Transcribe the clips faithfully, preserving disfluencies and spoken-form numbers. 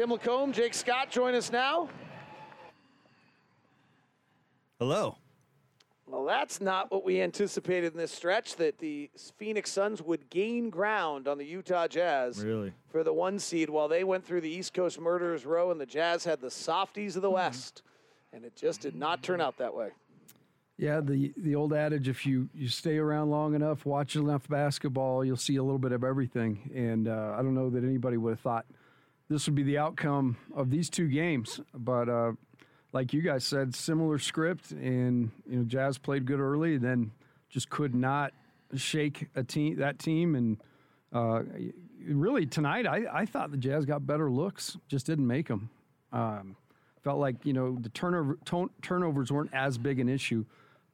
Tim LaComb, Jake Scott, join us now. Hello. Well, that's not what we anticipated in this stretch, that the Phoenix Suns would gain ground on the Utah Jazz really? for the one seed while they went through the East Coast Murderers Row and the Jazz had the softies of the West. And it just did not turn out that way. Yeah, the, the old adage, if you, you stay around long enough, watch enough basketball, you'll see a little bit of everything. And uh, I don't know that anybody would have thought this would be the outcome of these two games. But uh, like you guys said, similar script, and you know, Jazz played good early, then just could not shake a team that team. And uh, really tonight, I, I thought the Jazz got better looks, just didn't make them. Um, felt like you know the turnover ton- turnovers weren't as big an issue.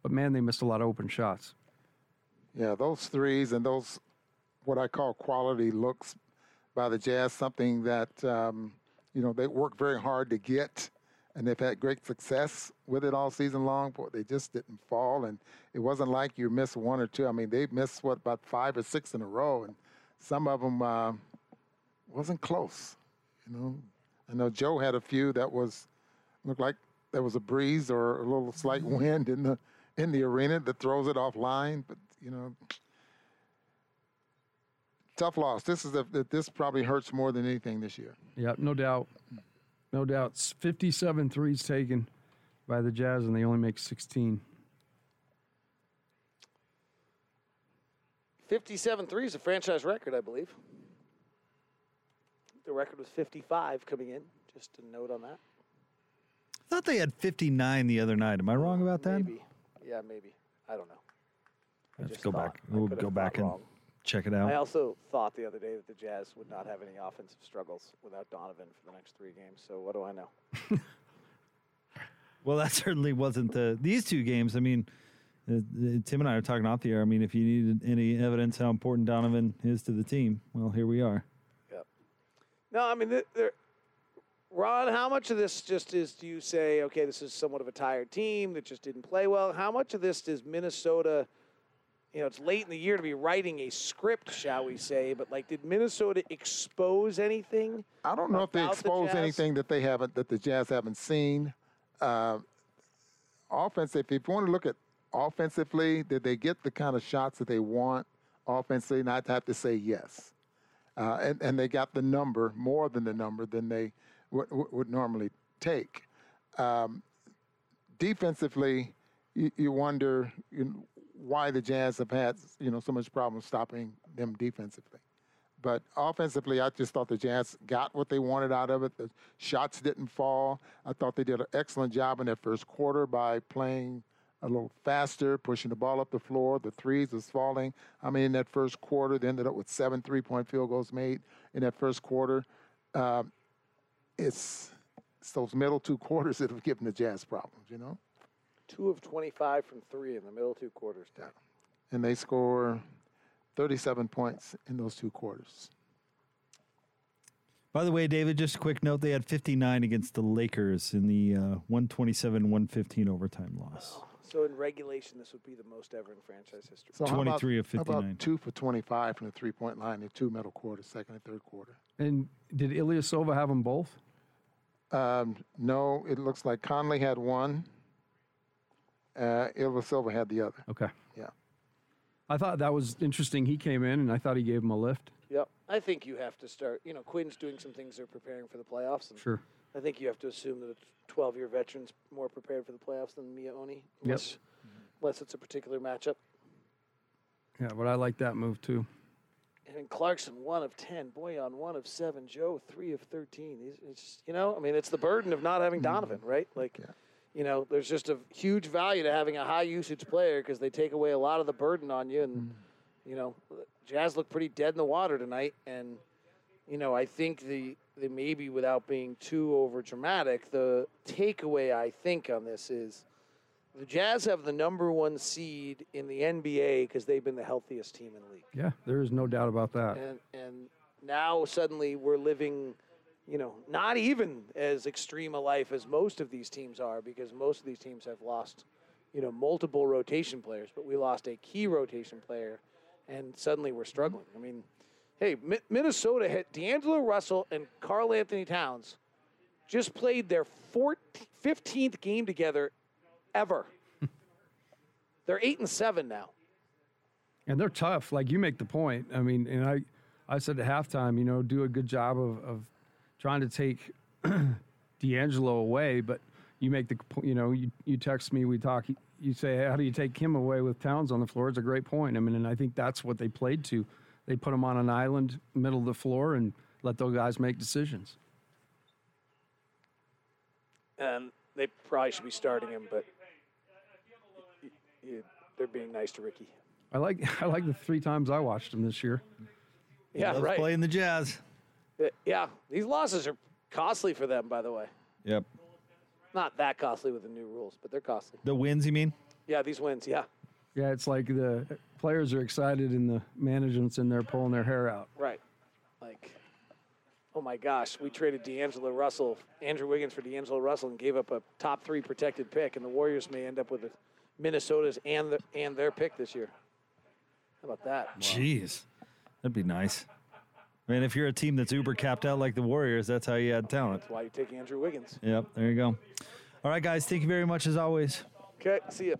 But, man, they missed a lot of open shots. Yeah, those threes and those what I call quality looks by the Jazz, something that, um, you know, they worked very hard to get, and they've had great success with it all season long, but they just didn't fall. And it wasn't like you missed one or two. I mean, they missed, what, about five or six in a row, and some of them uh, wasn't close, you know. I know Joe had a few that was looked like there was a breeze or a little slight wind in the – in the arena that throws it offline, but, you know, tough loss. This is a, this probably hurts more than anything this year. Yeah, no doubt. No doubt. It's fifty-seven threes taken by the Jazz, and they only make sixteen. fifty-seven threes, a franchise record, I believe. The record was fifty-five coming in, just a note on that. I thought they had fifty-nine the other night. Am I wrong about that? Maybe. Yeah, maybe. I don't know. I Let's go back. We'll go back and wrong. check it out. I also thought the other day that the Jazz would not have any offensive struggles without Donovan for the next three games, so what do I know? Well, that certainly wasn't the these two games. I mean, uh, Tim and I are talking off the air. I mean, if you needed any evidence how important Donovan is to the team, well, here we are. Yep. No, I mean, they're... Ron, how much of this just is, do you say, okay, this is somewhat of a tired team that just didn't play well? How much of this is Minnesota, you know, it's late in the year to be writing a script, shall we say, but, like, did Minnesota expose anything? I don't know if they exposed the anything that they haven't, that the Jazz haven't seen. Uh, offensive, if you want to look at offensively, did they get the kind of shots that they want offensively? And I'd have to say yes. Uh, and, and they got the number, more than the number than they – Would, would normally take. Um, defensively, you, you wonder you know, why the Jazz have had you know so much problem stopping them defensively. But offensively, I just thought the Jazz got what they wanted out of it. The shots didn't fall. I thought they did an excellent job in that first quarter by playing a little faster, pushing the ball up the floor. The threes was falling. I mean, in that first quarter, they ended up with seven three-point field goals made in that first quarter. Um, It's, it's those middle two quarters that have given the Jazz problems, you know? Two of twenty-five from three in the middle two quarters. Yeah. And they score thirty-seven points in those two quarters. By the way, David, just a quick note, they had fifty-nine against the Lakers in the uh, one twenty-seven one fifteen overtime loss. Oh, so in regulation, this would be the most ever in franchise history. So twenty-three about, of fifty-nine. About two for twenty-five from the three-point line in two middle quarters, second and third quarter. And did İlyasova have them both? Um, no, it looks like Conley had one. Uh, İlyasova had the other. Okay. Yeah. I thought that was interesting. He came in, and I thought he gave him a lift. Yep. I think you have to start. You know, Quinn's doing some things. They're preparing for the playoffs. And sure. I think you have to assume that a twelve-year veteran's more prepared for the playoffs than Mionie. Yes. Unless it's a particular matchup. Yeah, but I like that move, too. And Clarkson, one of ten. Boyan, one of seven. Joe, three of thirteen. It's, you know, I mean, it's the burden of not having Donovan, right? Like, yeah. you know, there's just a huge value to having a high-usage player because they take away a lot of the burden on you. And, mm. you know, Jazz looked pretty dead in the water tonight. And, you know, I think the, the maybe without being too over-dramatic, the takeaway I think on this is the Jazz have the number one seed in the N B A because they've been the healthiest team in the league. Yeah, there is no doubt about that. And, and now suddenly we're living, you know, not even as extreme a life as most of these teams are because most of these teams have lost, you know, multiple rotation players. But we lost a key rotation player, and suddenly we're struggling. I mean, Hey, Mi- Minnesota hit D'Angelo Russell and Karl-Anthony Towns. Just played their fourteenth, fifteenth game together ever. They're eight and seven now. And they're tough. Like, you make the point. I mean, and I, I said at halftime, you know, do a good job of, of trying to take D'Angelo away. But you make the, you know, you, you text me, we talk, you say, how do you take him away with Towns on the floor? It's a great point. I mean, and I think that's what they played to. They put him on an island, middle of the floor, and let those guys make decisions. And they probably should be starting him, but you, you, they're being nice to Ricky. I like I like the three times I watched him this year. He yeah, right. Playing the Jazz. Yeah, these losses are costly for them, by the way. Yep. Not that costly with the new rules, but they're costly. The wins, you mean? Yeah, these wins, yeah. Yeah, it's like the players are excited and the management's in there pulling their hair out. Right. Like, oh, my gosh, we traded D'Angelo Russell, Andrew Wiggins for D'Angelo Russell and gave up a top three protected pick, and the Warriors may end up with the Minnesota's and, the, and their pick this year. How about that? Wow. Jeez. That'd be nice. I mean, if you're a team that's uber capped out like the Warriors, that's how you add talent. That's why you take Andrew Wiggins. Yep, there you go. All right, guys, thank you very much as always. Okay, see you.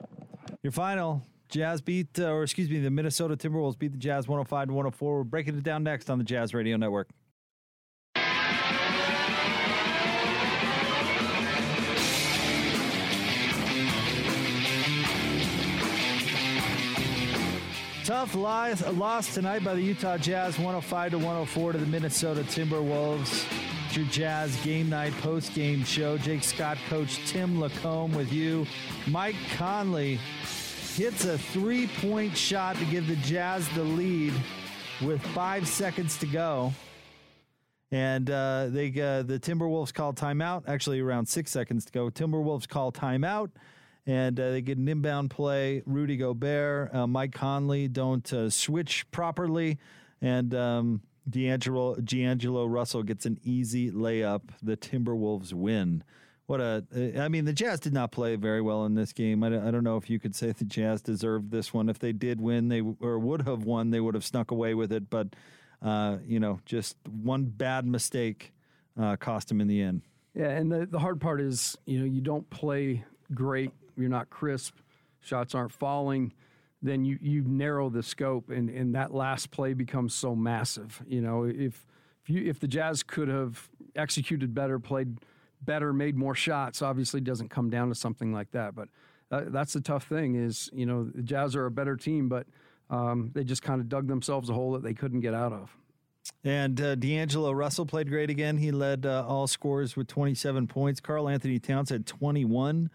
Your final, Jazz beat, uh, or excuse me, the Minnesota Timberwolves beat the Jazz one oh five to one oh four. We're breaking it down next on the Jazz Radio Network. Tough lies, loss tonight by the Utah Jazz, one oh five to one oh four to the Minnesota Timberwolves. It's your Jazz Game Night post-game show. Jake Scott, Coach Tim LaComb with you. Mike Conley hits a three-point shot to give the Jazz the lead with five seconds to go. And uh, they uh, the Timberwolves call timeout, actually around six seconds to go. Timberwolves call timeout. And uh, they get an inbound play. Rudy Gobert, uh, Mike Conley don't uh, switch properly. And um, D'Angelo, D'Angelo Russell gets an easy layup. The Timberwolves win. What a! Uh, I mean, the Jazz did not play very well in this game. I, I don't know if you could say the Jazz deserved this one. If they did win, they or would have won, they would have snuck away with it. But, uh, you know, just one bad mistake uh, cost them in the end. Yeah, and the, the hard part is, you know, you don't play great. You're not crisp, shots aren't falling, then you, you narrow the scope, and, and that last play becomes so massive. You know, if if, you, if the Jazz could have executed better, played better, made more shots, obviously doesn't come down to something like that. But uh, that's the tough thing is, you know, the Jazz are a better team, but um, they just kind of dug themselves a hole that they couldn't get out of. And uh, D'Angelo Russell played great again. He led uh, all scorers with twenty-seven points. Karl-Anthony Towns had twenty-one.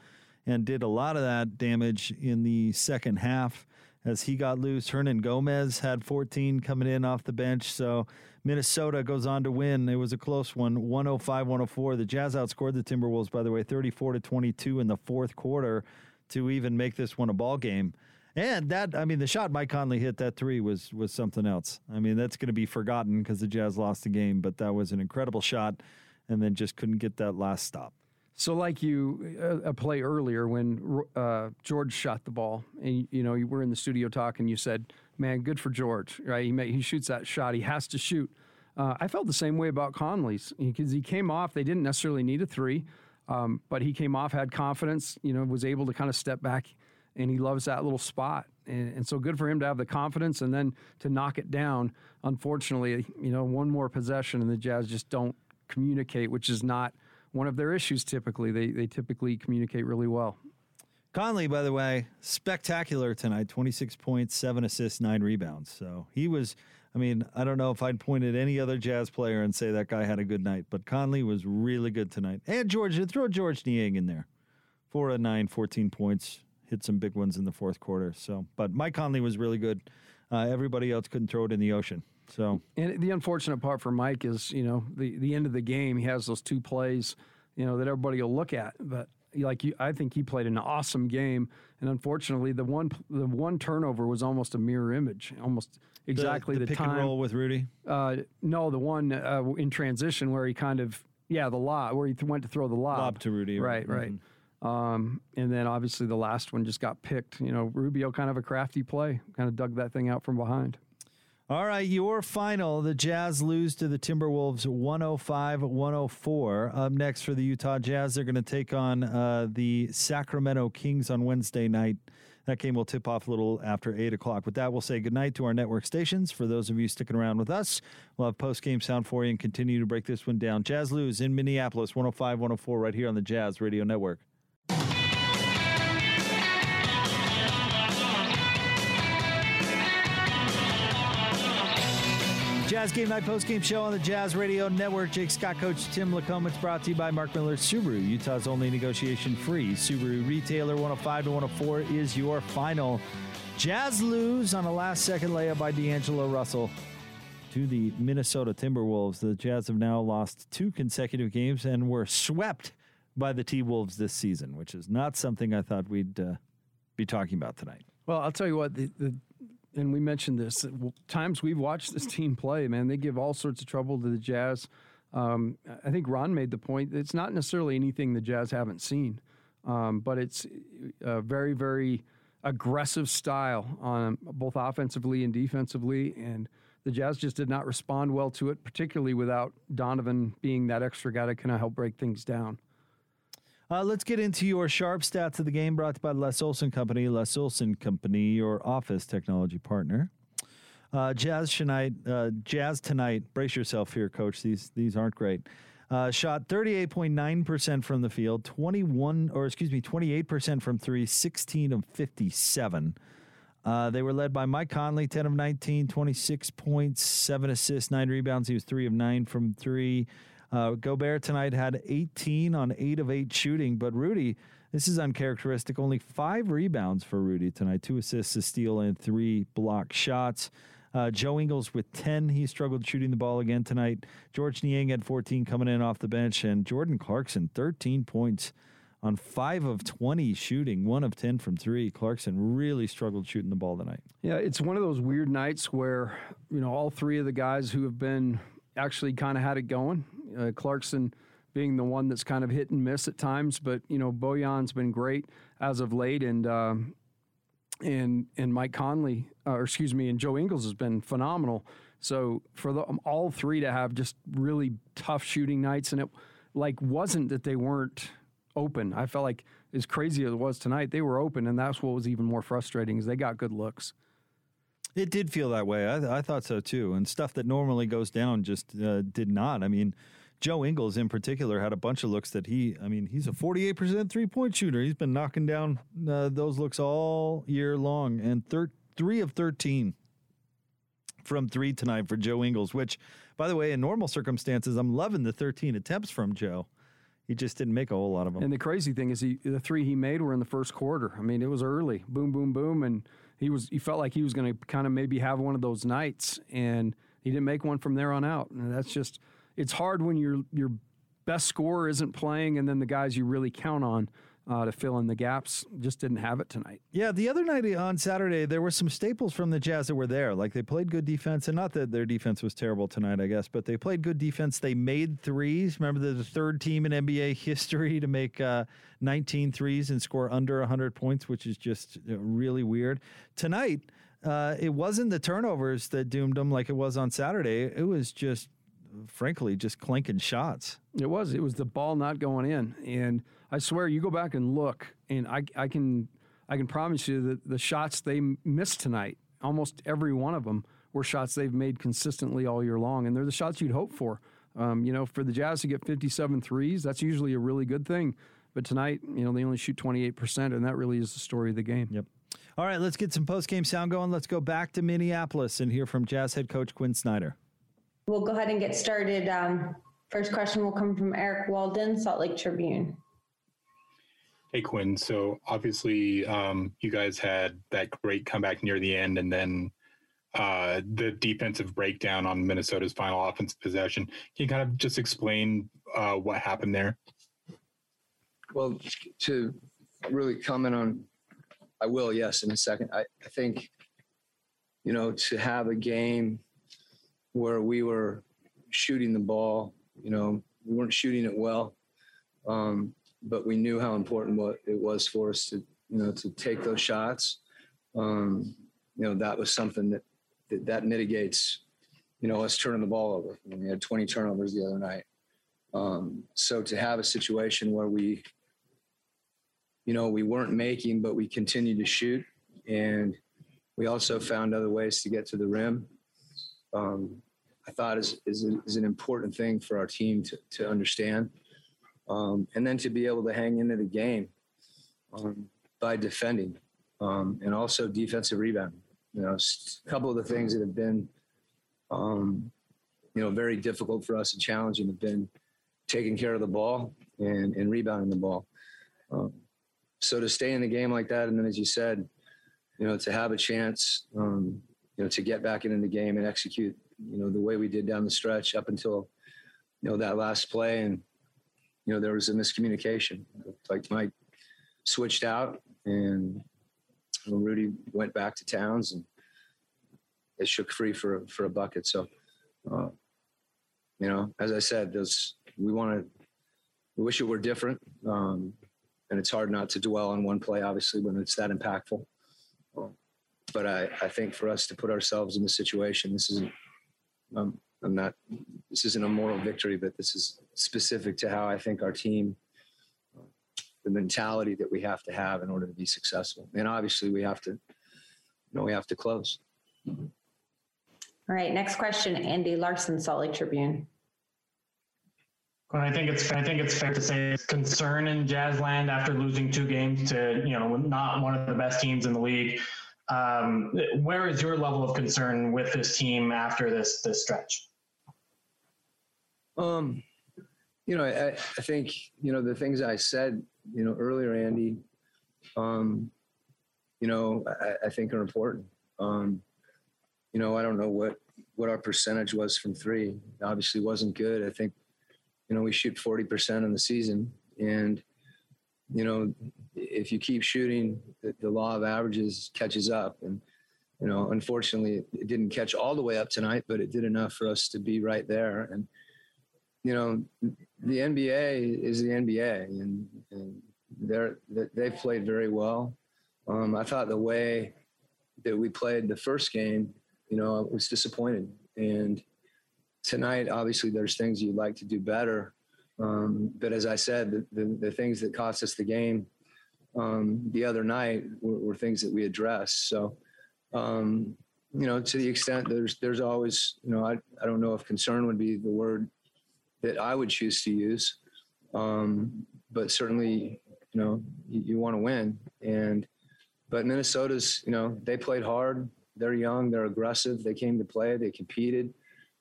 And did a lot of that damage in the second half as he got loose. Hernangómez had fourteen coming in off the bench. So Minnesota goes on to win. It was a close one, one oh five to one oh four. The Jazz outscored the Timberwolves, by the way, thirty-four to twenty-two in the fourth quarter to even make this one a ball game. And that, I mean, the shot Mike Conley hit, that three was was something else. I mean, that's going to be forgotten because the Jazz lost the game, but that was an incredible shot and then just couldn't get that last stop. So like you, uh, a play earlier when uh, George shot the ball, and you know you were in the studio talking, you said, "Man, good for George, right? He may, he shoots that shot. He has to shoot." Uh, I felt the same way about Conley's because he came off. They didn't necessarily need a three, um, but he came off, had confidence. You know, was able to kind of step back, and he loves that little spot. And, and so good for him to have the confidence and then to knock it down. Unfortunately, you know, one more possession and the Jazz just don't communicate, which is not one of their issues typically. They they typically communicate really well. Conley, by the way, spectacular tonight. twenty-six points, seven assists, nine rebounds. So he was, I mean, I don't know if I'd point at any other Jazz player and say that guy had a good night, but Conley was really good tonight. And George, throw George Niang in there. four of nine, fourteen points, hit some big ones in the fourth quarter. So, but Mike Conley was really good. Uh, everybody else couldn't throw it in the ocean. So, and the unfortunate part for Mike is, you know, the, the end of the game, he has those two plays, you know, that everybody will look at. But like, you, I think he played an awesome game, and unfortunately, the one the one turnover was almost a mirror image, almost exactly the, the, the pick time. Pick and roll with Rudy. Uh, no, the one uh, in transition where he kind of yeah the lob where he th- went to throw the lob. Lob to Rudy. Right, right. right. Mm-hmm. Um, and then obviously the last one just got picked. You know, Rubio kind of a crafty play, kind of dug that thing out from behind. All right, your final. The Jazz lose to the Timberwolves one oh five to one oh four. Up next for the Utah Jazz, they're going to take on uh, the Sacramento Kings on Wednesday night. That game will tip off a little after eight o'clock. With that, we'll say goodnight to our network stations. For those of you sticking around with us, we'll have post-game sound for you and continue to break this one down. Jazz lose in Minneapolis, one oh five to one oh four, right here on the Jazz Radio Network. Jazz Game Night postgame show on the Jazz Radio Network. Jake Scott, Coach Tim LaComb. It's brought to you by Mark Miller Subaru, Utah's only negotiation-free Subaru retailer. one oh five to one oh four is your final. Jazz lose on a last-second layup by D'Angelo Russell to the Minnesota Timberwolves. The Jazz have now lost two consecutive games and were swept by the T-Wolves this season, which is not something I thought we'd uh, be talking about tonight. Well, I'll tell you what, the, the and we mentioned this, times we've watched this team play, man, they give all sorts of trouble to the Jazz. Um, I think Ron made the point, it's not necessarily anything the Jazz haven't seen, um, but it's a very, very aggressive style, on both offensively and defensively, and the Jazz just did not respond well to it, particularly without Donovan being that extra guy that can help break things down. Uh, let's get into your sharp stats of the game, brought to you by Les Olson Company. Les Olson Company, your office technology partner. Uh, Jazz tonight, uh, Jazz tonight. Brace yourself here, Coach. These these aren't great. Uh, shot thirty-eight point nine percent from the field, twenty-one, or excuse me, twenty-eight percent from three, sixteen of fifty-seven. Uh, they were led by Mike Conley, ten of nineteen, twenty-six points, seven assists, nine rebounds. He was three of nine from three. Uh, Gobert tonight had eighteen on eight of eight shooting, but Rudy, this is uncharacteristic, only five rebounds for Rudy tonight, two assists, a steal, and three block shots. Uh, Joe Ingles with ten. He struggled shooting the ball again tonight. George Niang had fourteen coming in off the bench, and Jordan Clarkson, thirteen points on five of twenty shooting, one of ten from three. Clarkson really struggled shooting the ball tonight. Yeah, it's one of those weird nights where, you know, all three of the guys who have been actually kind of had it going. Uh, Clarkson being the one that's kind of hit and miss at times, but you know Bojan's been great as of late, and um, and and Mike Conley, uh, or excuse me, and Joe Ingles has been phenomenal. So for the, um, all three to have just really tough shooting nights, and it like wasn't that they weren't open. I felt like as crazy as it was tonight, they were open, and that's what was even more frustrating is they got good looks. It did feel that way. I, th- I thought so, too. And stuff that normally goes down just uh, did not. I mean, Joe Ingles in particular had a bunch of looks that he, I mean, he's a forty-eight percent three-point shooter. He's been knocking down uh, those looks all year long. And thir- three of thirteen from three tonight for Joe Ingles, which, by the way, in normal circumstances, I'm loving the thirteen attempts from Joe. He just didn't make a whole lot of them. And the crazy thing is he, the three he made were in the first quarter. I mean, it was early. Boom, boom, boom, and He was. He felt like he was going to kind of maybe have one of those nights, and he didn't make one from there on out. And that's just, it's hard when your your best scorer isn't playing, and then the guys you really count on uh, to fill in the gaps just didn't have it tonight. Yeah, the other night on Saturday, there were some staples from the Jazz that were there. Like they played good defense, and not that their defense was terrible tonight, I guess, but they played good defense. They made threes. Remember, they're the third team in N B A history to make uh, nineteen threes and score under one hundred points, which is just really weird. Tonight, uh, it wasn't the turnovers that doomed them like it was on Saturday. It was just, frankly, just clanking shots. It was. It was the ball not going in. And I swear, you go back and look, and I, I can I can promise you that the shots they missed tonight, almost every one of them, were shots they've made consistently all year long, and they're the shots you'd hope for. Um, you know, for the Jazz to get fifty-seven threes, that's usually a really good thing. But tonight, you know, they only shoot twenty-eight percent, and that really is the story of the game. Yep. All right, let's get some post-game sound going. Let's go back to Minneapolis and hear from Jazz head coach Quinn Snyder. We'll go ahead and get started. Um, first question will come from Eric Walden, Salt Lake Tribune. Hey, Quinn. So obviously um, you guys had that great comeback near the end, and then uh, the defensive breakdown on Minnesota's final offensive possession. Can you kind of just explain uh, what happened there? Well, to really comment on, I will, yes, in a second. I, I think, you know, to have a game where we were shooting the ball, you know, we weren't shooting it well, um, but we knew how important what it was for us to, you know, to take those shots. Um, you know, that was something that that, that mitigates, you know, us turning the ball over. I mean, we had twenty turnovers the other night. Um, so to have a situation where we, you know, we weren't making, but we continued to shoot, and we also found other ways to get to the rim. Um, I thought is, is, is an important thing for our team to, to understand. Um, and then to be able to hang into the game um, by defending um, and also defensive rebound. You know, a couple of the things that have been, um, you know, very difficult for us and challenging have been taking care of the ball and, and rebounding the ball. Um, so to stay in the game like that, and then as you said, you know, to have a chance, um, you know, to get back into the game and execute, you know, the way we did down the stretch up until, you know, that last play. And, you know, there was a miscommunication. Like Mike switched out and Rudy went back to Towns and it shook free for, for a bucket. So, uh, you know, as I said, those, we want to, we wish it were different. Um, and it's hard not to dwell on one play, obviously, when it's that impactful. But I, I think for us to put ourselves in this situation, this isn't, um, I'm not, this isn't a moral victory, but this is specific to how I think our team, the mentality that we have to have in order to be successful. And obviously we have to, you know, we have to close. Mm-hmm. All right. Next question, Andy Larson, Salt Lake Tribune. Well, I think it's I think it's fair to say it's concern in Jazzland after losing two games to, you know, not one of the best teams in the league. Um, where is your level of concern with this team after this this stretch? Um, you know, I, I think, you know, the things I said, you know, earlier, Andy, um, you know, I, I think are important. Um, you know, I don't know what, what our percentage was from three. It obviously wasn't good. I think, you know, we shoot forty percent in the season, and, you know, if you keep shooting, the, the law of averages catches up. And, you know, unfortunately it, it didn't catch all the way up tonight, but it did enough for us to be right there. And, you know, the N B A is the N B A, and, and they're, they've played very well. Um, I thought the way that we played the first game, you know, I was disappointed. And tonight, obviously there's things you'd like to do better. Um, but as I said, the, the, the things that cost us the game um, the other night were, were things that we addressed. So, um, you know, to the extent there's there's always, you know, I, I don't know if concern would be the word that I would choose to use. Um, but certainly, you know, you, you want to win. And but Minnesota's, you know, they played hard. They're young. They're aggressive. They came to play. They competed.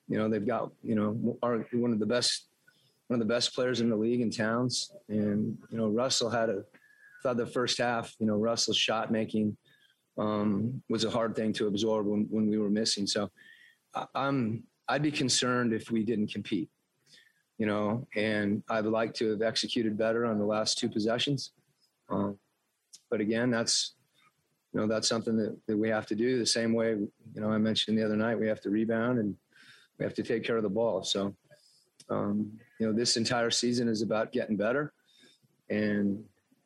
You know, they've got, you know, our, one of the best. One of the best players in the league in Towns. And, you know, Russell had a, I thought the first half, you know, Russell's shot making um, was a hard thing to absorb when, when we were missing. So I'm, I'd be concerned if we didn't compete, you know, and I'd like to have executed better on the last two possessions. Um, but again, that's, you know, that's something that, that we have to do the same way, you know, I mentioned the other night, we have to rebound and we have to take care of the ball. So, Um, you know, this entire season is about getting better, and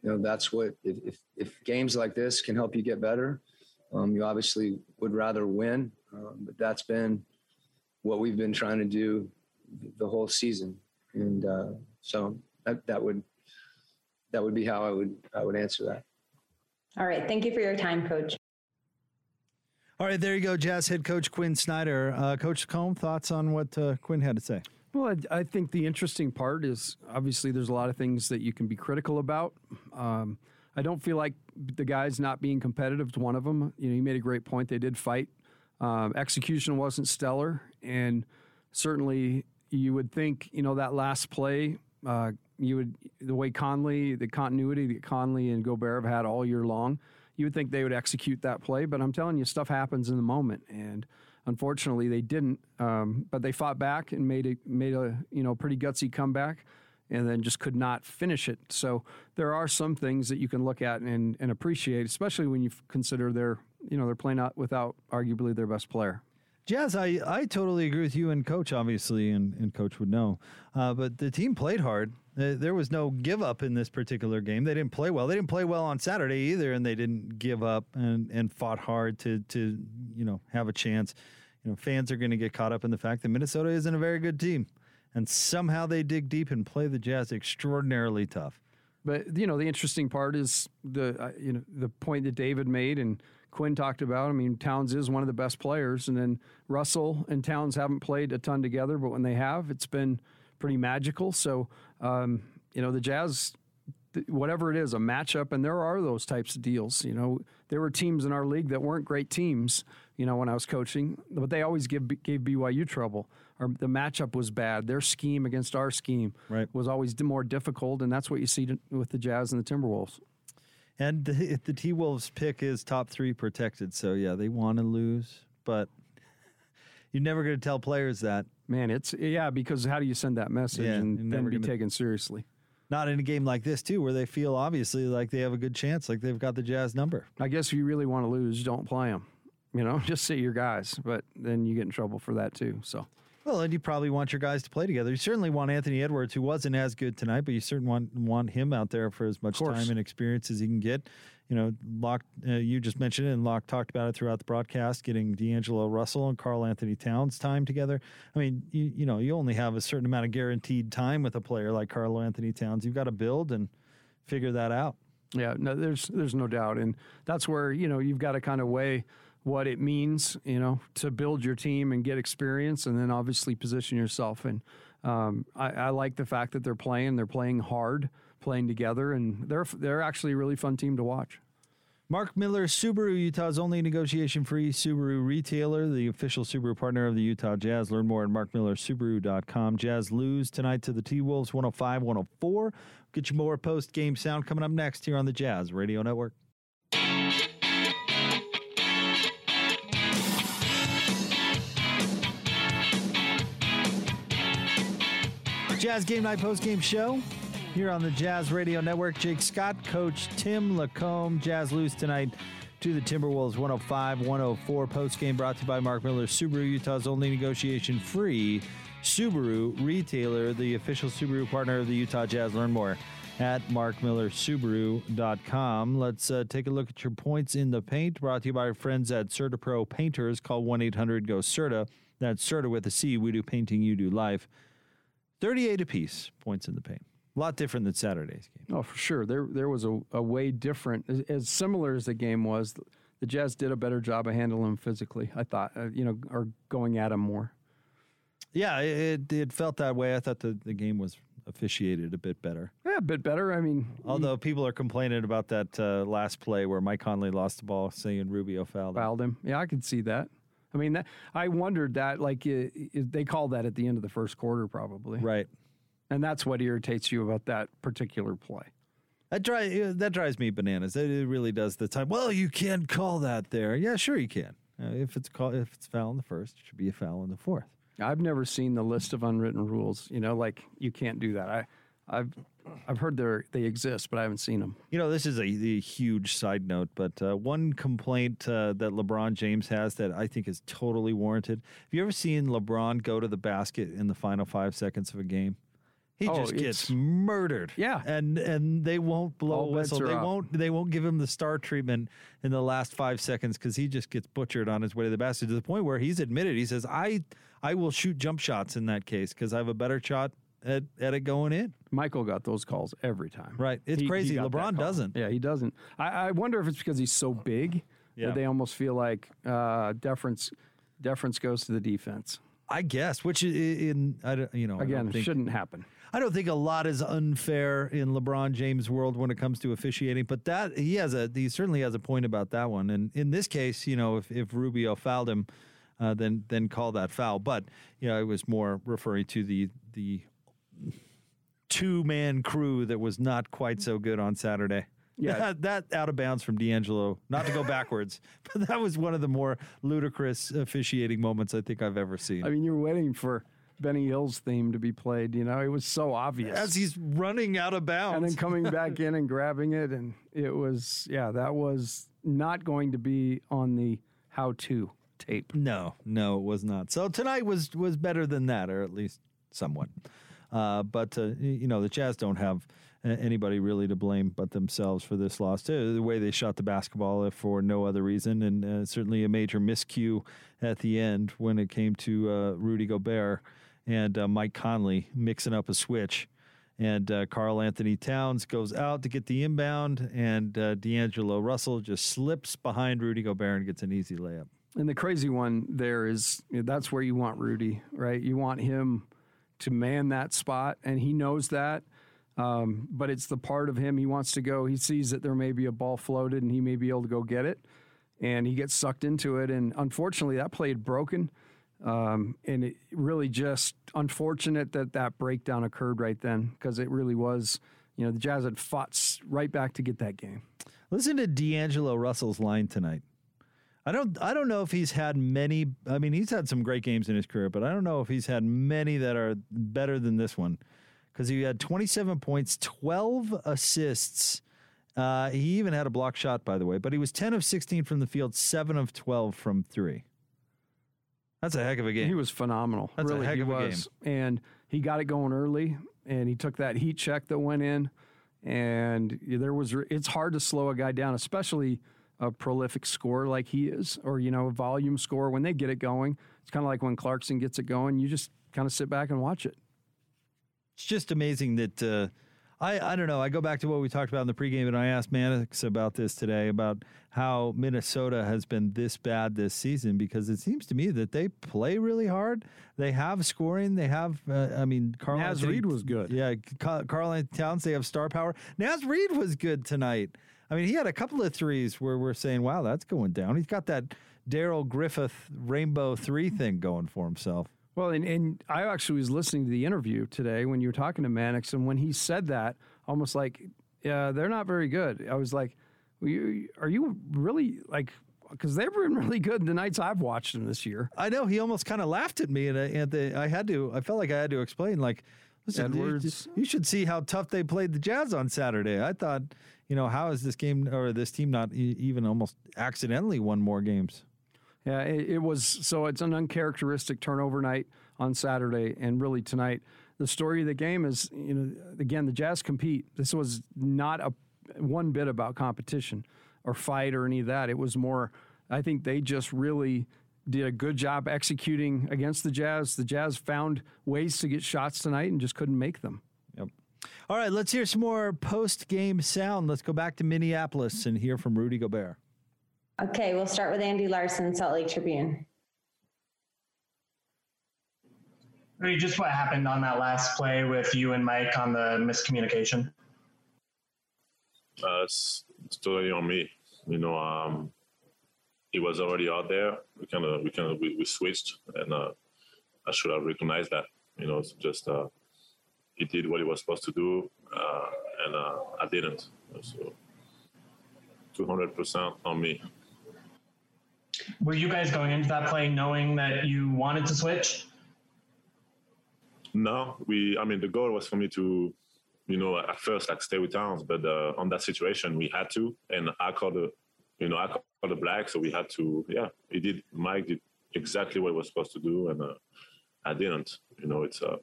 you know that's what. If if, if games like this can help you get better, um, you obviously would rather win, um, but that's been what we've been trying to do the whole season, and uh, so that, that would that would be how I would I would answer that. All right, thank you for your time, Coach. All right, there you go, Jazz head coach Quinn Snyder. Uh, Coach Combe, thoughts on what uh, Quinn had to say? Well, I, I think the interesting part is obviously there's a lot of things that you can be critical about. Um, I don't feel like the guys not being competitive is one of them. You know, you made a great point. They did fight. Um, execution wasn't stellar, and certainly you would think, you know, that last play, uh, you would the way Conley, the continuity that Conley and Gobert have had all year long, you would think they would execute that play. But I'm telling you, stuff happens in the moment, and unfortunately, they didn't, um, but they fought back and made a made a you know pretty gutsy comeback, and then just could not finish it. So there are some things that you can look at and, and appreciate, especially when you consider they're you know they're playing out without arguably their best player. Jazz, I, I totally agree with you and Coach, obviously, and, and Coach would know, uh, but the team played hard. There was no give up in this particular game. They didn't play well. They didn't play well on Saturday either, and they didn't give up and, and fought hard to to you know have a chance. You know, fans are going to get caught up in the fact that Minnesota isn't a very good team, and somehow they dig deep and play the Jazz extraordinarily tough. But you know, the interesting part is the uh, you know the point that David made and Quinn talked about. I mean, Towns is one of the best players, and then Russell and Towns haven't played a ton together, but when they have, it's been pretty magical. So, um, you know, the Jazz, th- whatever it is, a matchup, and there are those types of deals. You know, there were teams in our league that weren't great teams, you know, when I was coaching, but they always give, gave B Y U trouble. Our, the matchup was bad. Their scheme against our scheme right. was always more difficult, and that's what you see to, with the Jazz and the Timberwolves. And the, the T-Wolves pick is top three protected, so, yeah, they want to lose, but you're never going to tell players that. Man, it's, yeah, because how do you send that message yeah, and then be taken seriously? Not in a game like this, too, where they feel obviously like they have a good chance, like they've got the Jazz number. I guess if you really want to lose, don't play them. You know, just sit your guys, but then you get in trouble for that, too. So, well, and you probably want your guys to play together. You certainly want Anthony Edwards, who wasn't as good tonight, but you certainly want, want him out there for as much time and experience as he can get. You know, Locke, uh, you just mentioned it, and Locke talked about it throughout the broadcast, getting D'Angelo Russell and Karl-Anthony Towns time together. I mean, you, you know, you only have a certain amount of guaranteed time with a player like Karl-Anthony Towns. You've got to build and figure that out. Yeah, no, there's there's no doubt. And that's where, you know, you've got to kind of weigh what it means, you know, to build your team and get experience and then obviously position yourself. And um, I, I like the fact that they're playing. They're playing hard, playing together, and they're they're actually a really fun team to watch. Mark Miller Subaru, Utah's only negotiation-free Subaru retailer, the official Subaru partner of the Utah Jazz. Learn more at mark miller subaru dot com. Jazz lose tonight to the T-Wolves one oh five to one oh four. Get you more post-game sound coming up next here on the Jazz Radio Network. Jazz Game Night post-game show here on the Jazz Radio Network. Jake Scott, Coach Tim LaComb. Jazz lose tonight to the Timberwolves one oh five to one oh four. Post-game brought to you by Mark Miller Subaru, Utah's only negotiation-free Subaru retailer, the official Subaru partner of the Utah Jazz. Learn more at mark miller subaru dot com. Let's uh, take a look at your points in the paint. Brought to you by our friends at Serta Pro Painters. Call one eight hundred go serta. That's Serta with a C. We do painting, you do life. thirty-eight apiece, points in the paint. A lot different than Saturday's game. Oh, for sure. There there was a, a way different. As, as similar as the game was, the Jazz did a better job of handling them physically, I thought, uh, you know, or going at them more. Yeah, it, it felt that way. I thought the, the game was officiated a bit better. Yeah, a bit better. I mean, although he, people are complaining about that uh, last play where Mike Conley lost the ball, saying Rubio fouled him. Fouled him. Yeah, I could see that. I mean, that, I wondered that, like, it, it, they called that at the end of the first quarter, probably. Right. And that's what irritates you about that particular play. That, dry, that drives me bananas. It really does the time. Well, you can call that there. Yeah, sure you can. Uh, if it's call, if it's foul in the first, it should be a foul in the fourth. I've never seen the list of unwritten rules. You know, like, you can't do that. I, I've... I've heard they exist, but I haven't seen them. You know, this is a, a huge side note, but uh, one complaint uh, that LeBron James has that I think is totally warranted. Have you ever seen LeBron go to the basket in the final five seconds of a game? He oh, just gets murdered. Yeah, and and they won't blow a whistle. They up. won't. They won't give him the star treatment in the last five seconds because he just gets butchered on his way to the basket to the point where he's admitted. He says, "I I will shoot jump shots in that case because I have a better shot." At, at it going in. Michael got those calls every time. Right. It's he, crazy. He LeBron doesn't. Yeah, he doesn't. I, I wonder if it's because he's so big yeah. that they almost feel like uh, deference deference goes to the defense. I guess, which in, I don't, you know, again, I don't think, shouldn't happen. I don't think a lot is unfair in LeBron James' world when it comes to officiating, but that he has a he certainly has a point about that one. And in this case, you know, if, if Rubio fouled him, uh, then then call that foul. But you know, I was more referring to the the two-man crew that was not quite so good on Saturday. Yeah, that, that out of bounds from D'Angelo. Not to go backwards, but that was one of the more ludicrous officiating moments I think I've ever seen. I mean, you're waiting for Benny Hill's theme to be played. You know, it was so obvious as he's running out of bounds and then coming back in and grabbing it. And it was, yeah, that was not going to be on the how-to tape. No, no, it was not. So tonight was was better than that, or at least somewhat. Uh, but, uh, you know, the Jazz don't have anybody really to blame but themselves for this loss, too. The way they shot the basketball for no other reason, and uh, certainly a major miscue at the end when it came to uh, Rudy Gobert and uh, Mike Conley mixing up a switch. And uh, Karl-Anthony Towns goes out to get the inbound, and uh, D'Angelo Russell just slips behind Rudy Gobert and gets an easy layup. And the crazy one there is that's where you want Rudy, right? You want him to man that spot, and he knows that. Um, but it's the part of him he wants to go. He sees that there may be a ball floated, and he may be able to go get it, and he gets sucked into it. And unfortunately, that play had broken. Um, and it really just unfortunate that that breakdown occurred right then, because it really was, you know, the Jazz had fought right back to get that game. Listen to D'Angelo Russell's line tonight. I don't I don't know if he's had many. I mean, he's had some great games in his career, but I don't know if he's had many that are better than this one, because he had twenty-seven points, twelve assists. Uh, he even had a block shot, by the way, but he was ten of sixteen from the field, seven of twelve from three. That's a heck of a game. He was phenomenal. That's really, a heck he of was. a game. And he got it going early, and he took that heat check that went in, and there was. It's hard to slow a guy down, especially a prolific scorer like he is, or, you know, a volume scorer. When they get it going, it's kind of like when Clarkson gets it going. You just kind of sit back and watch it. It's just amazing that uh, I, I don't know. I go back to what we talked about in the pregame, and I asked Mannix about this today, about how Minnesota has been this bad this season, because it seems to me that they play really hard. They have scoring. They have, uh, I mean, Carl Naz Reed was good. Yeah, Karl-Anthony Towns, they have star power. Naz Reed was good tonight. I mean, he had a couple of threes where we're saying, wow, that's going down. He's got that Daryl Griffith rainbow three thing going for himself. Well, and, and I actually was listening to the interview today when you were talking to Mannix, and when he said that, almost like, yeah, they're not very good. I was like, are you, are you really, like, because they've been really good the nights I've watched them this year. I know. He almost kind of laughed at me, and, and they, I had to, I felt like I had to explain, like, listen, Edwards. You, you should see how tough they played the Jazz on Saturday. I thought, you know, how is this game or this team not e- even almost accidentally won more games? Yeah, it, it was. So it's an uncharacteristic turnover night on Saturday, and really tonight. The story of the game is, you know, again, the Jazz compete. This was not a one bit about competition or fight or any of that. It was more, I think they just really did a good job executing against the Jazz. The Jazz found ways to get shots tonight and just couldn't make them. Yep. All right, let's hear some more post-game sound. Let's go back to Minneapolis and hear from Rudy Gobert. Okay, we'll start with Andy Larson, Salt Lake Tribune. Rudy, just what happened on that last play with you and Mike on the miscommunication? Uh, it's, it's totally on me. You know, um, he was already out there. We kind of, we kind of, we, we switched, and uh, I should have recognized that. You know, it's just uh, he did what he was supposed to do, uh, and uh, I didn't. So, two hundred percent on me. Were you guys going into that play knowing that you wanted to switch? No, we. I mean, the goal was for me to, you know, at first I'd stay with Towns, but uh, on that situation we had to, and I called the. You know, I called the black, so we had to, yeah, he did, Mike did exactly what he was supposed to do, and uh, I didn't. You know, it's, uh,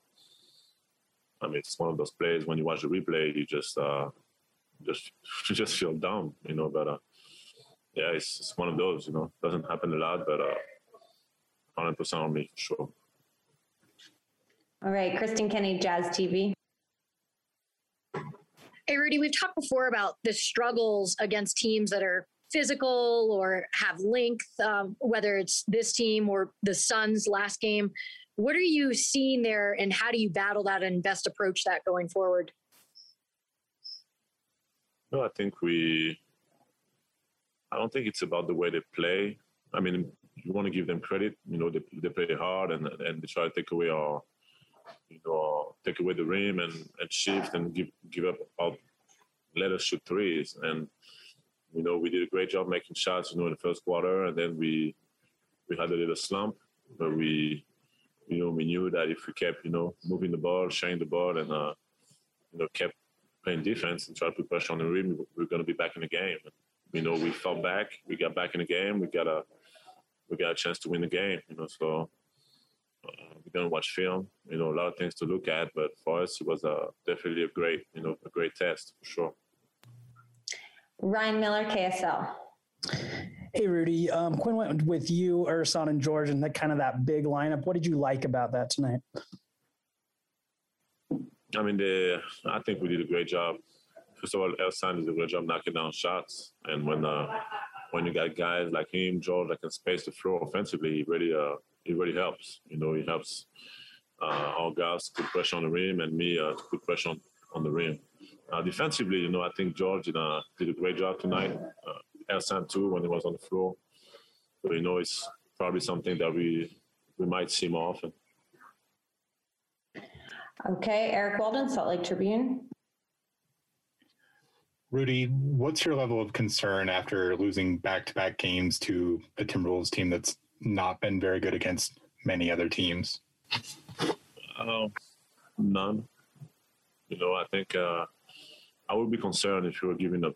I mean, it's one of those plays, when you watch the replay, you just, uh, just, just feel down, you know, but, uh, yeah, it's, it's one of those, you know, doesn't happen a lot, but uh, one hundred percent on me, sure. All right, Kristen Kenny, Jazz T V. Hey, Rudy, we've talked before about the struggles against teams that are physical or have length, um, whether it's this team or the Suns last game. What are you seeing there, and how do you battle that and best approach that going forward? No, I think we, I don't think it's about the way they play. I mean, you want to give them credit, you know, they, they play hard, and, and they try to take away our, you know, take away the rim and, and shift and give, give up, up, let us shoot threes. And, you know, we did a great job making shots, you know, in the first quarter, and then we we had a little slump, but we, you know, we knew that if we kept, you know, moving the ball, sharing the ball, and, uh, you know, kept playing defense and try to put pressure on the rim, we we're going to be back in the game. You know, we fought back, we got back in the game, we got a we got a chance to win the game, you know, so uh, we don't watch film, you know, a lot of things to look at. But for us, it was a, definitely a great, you know, a great test for sure. Ryan Miller, K S L. Hey, Rudy. Um, Quinn went with you, Ersan, and George, and that kind of that big lineup. What did you like about that tonight? I mean, the, I think we did a great job. First of all, Ersan did a great job knocking down shots. And when uh, when you got guys like him, George, that can space the floor offensively, it really, uh, it really helps. You know, it helps uh, all guys put pressure on the rim and me uh, put pressure on, on the rim. Uh, defensively, you know, I think George did a, did a great job tonight. Uh, Ersan too, when he was on the floor. But, you know, it's probably something that we we might see more often. Okay, Eric Walden, Salt Lake Tribune. Rudy, what's your level of concern after losing back-to-back games to a Timberwolves team that's not been very good against many other teams? Uh, none. You know, I think uh, I would be concerned if we were giving up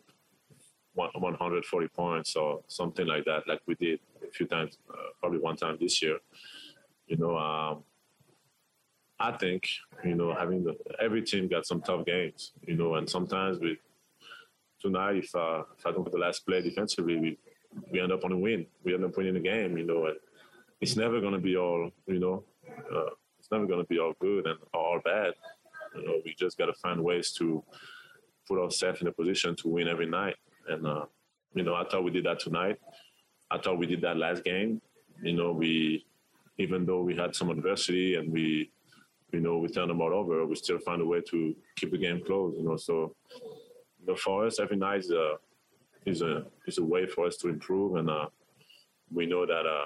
one hundred forty points or something like that, like we did a few times, uh, probably one time this year. You know, um, I think, you know, having the, every team got some tough games, you know, and sometimes we, tonight, if, uh, if I don't get the last play defensively, we, we end up on a win. We end up winning the game, you know, and it's never going to be all, you know, uh, it's never going to be all good and all bad. You know, we just got to find ways to put ourselves in a position to win every night. And, uh, you know, I thought we did that tonight. I thought we did that last game. You know, we, even though we had some adversity and we, you know, we turned them all over, we still found a way to keep the game close, you know. So, you know, for us, every night is a, is a, is a way for us to improve. And uh, we know that, uh,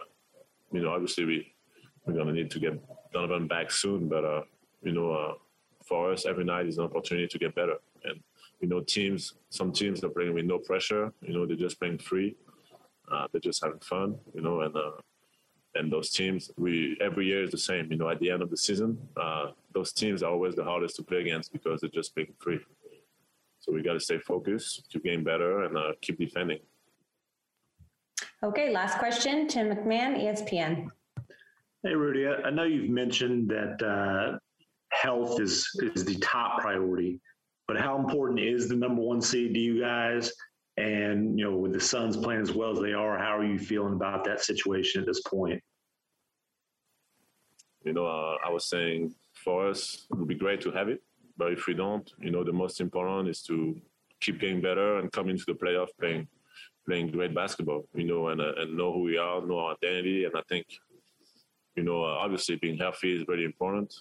you know, obviously we, we're going to need to get Donovan back soon. But, uh, you know, uh, for us, every night is an opportunity to get better. And, you know, teams, some teams are playing with no pressure. You know, they're just playing free. Uh, they're just having fun, you know, and uh, and those teams, we every year is the same. You know, at the end of the season, uh, those teams are always the hardest to play against because they're just playing free. So we got to stay focused, keep getting better, and uh, keep defending. Okay, last question, Tim McMahon, E S P N. Hey, Rudy, I, I know you've mentioned that uh, health is, is the top priority. But how important is the number one seed to you guys? And, you know, with the Suns playing as well as they are, how are you feeling about that situation at this point? You know, uh, I was saying for us, it would be great to have it. But if we don't, you know, the most important is to keep getting better and come into the playoff playing playing great basketball, you know, and, uh, and know who we are, know our identity. And I think, you know, uh, obviously being healthy is very important.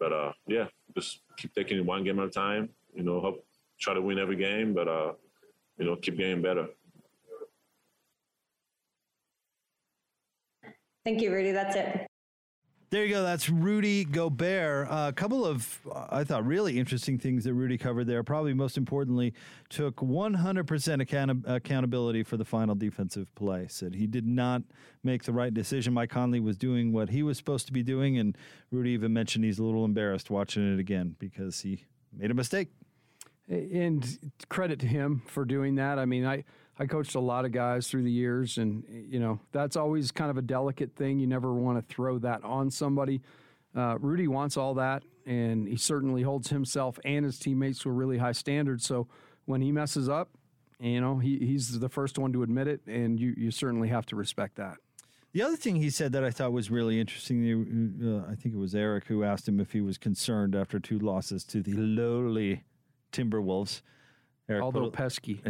But, uh, yeah, just keep taking it one game at a time, you know, help, try to win every game, but, uh, you know, keep getting better. Thank you, Rudy. That's it. There you go. That's Rudy Gobert. A uh, couple of, uh, I thought, really interesting things that Rudy covered there. Probably most importantly, took one hundred percent account- accountability for the final defensive play. Said he did not make the right decision. Mike Conley was doing what he was supposed to be doing, and Rudy even mentioned he's a little embarrassed watching it again because he made a mistake. And credit to him for doing that. I mean, I... I coached a lot of guys through the years, and, you know, that's always kind of a delicate thing. You never want to throw that on somebody. Uh, Rudy wants all that, and he certainly holds himself and his teammates to a really high standard. So when he messes up, you know, he, he's the first one to admit it, and you, you certainly have to respect that. The other thing he said that I thought was really interesting, uh, I think it was Eric who asked him if he was concerned after two losses to the lowly Timberwolves. Eric Although a, pesky.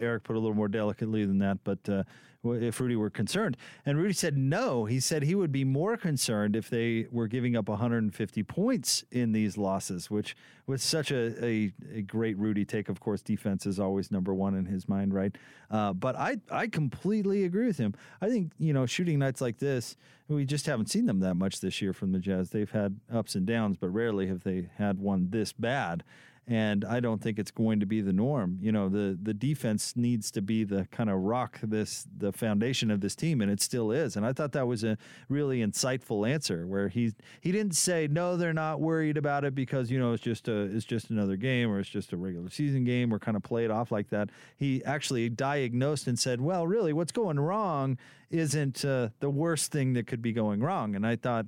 Eric put a little more delicately than that, but uh, if Rudy were concerned. And Rudy said no. He said he would be more concerned if they were giving up one hundred fifty points in these losses, which was such a, a, a great Rudy take. Of course, defense is always number one in his mind, right? Uh, but I, I completely agree with him. I think, you know, shooting nights like this, we just haven't seen them that much this year from the Jazz. They've had ups and downs, but rarely have they had one this bad. And I don't think it's going to be the norm. You know, the, the defense needs to be the kind of rock, this the foundation of this team, and it still is. And I thought that was a really insightful answer where he he didn't say, no, they're not worried about it because, you know, it's just a it's just another game or it's just a regular season game or kind of play it off like that. He actually diagnosed and said, well, really, what's going wrong isn't uh, the worst thing that could be going wrong. And I thought,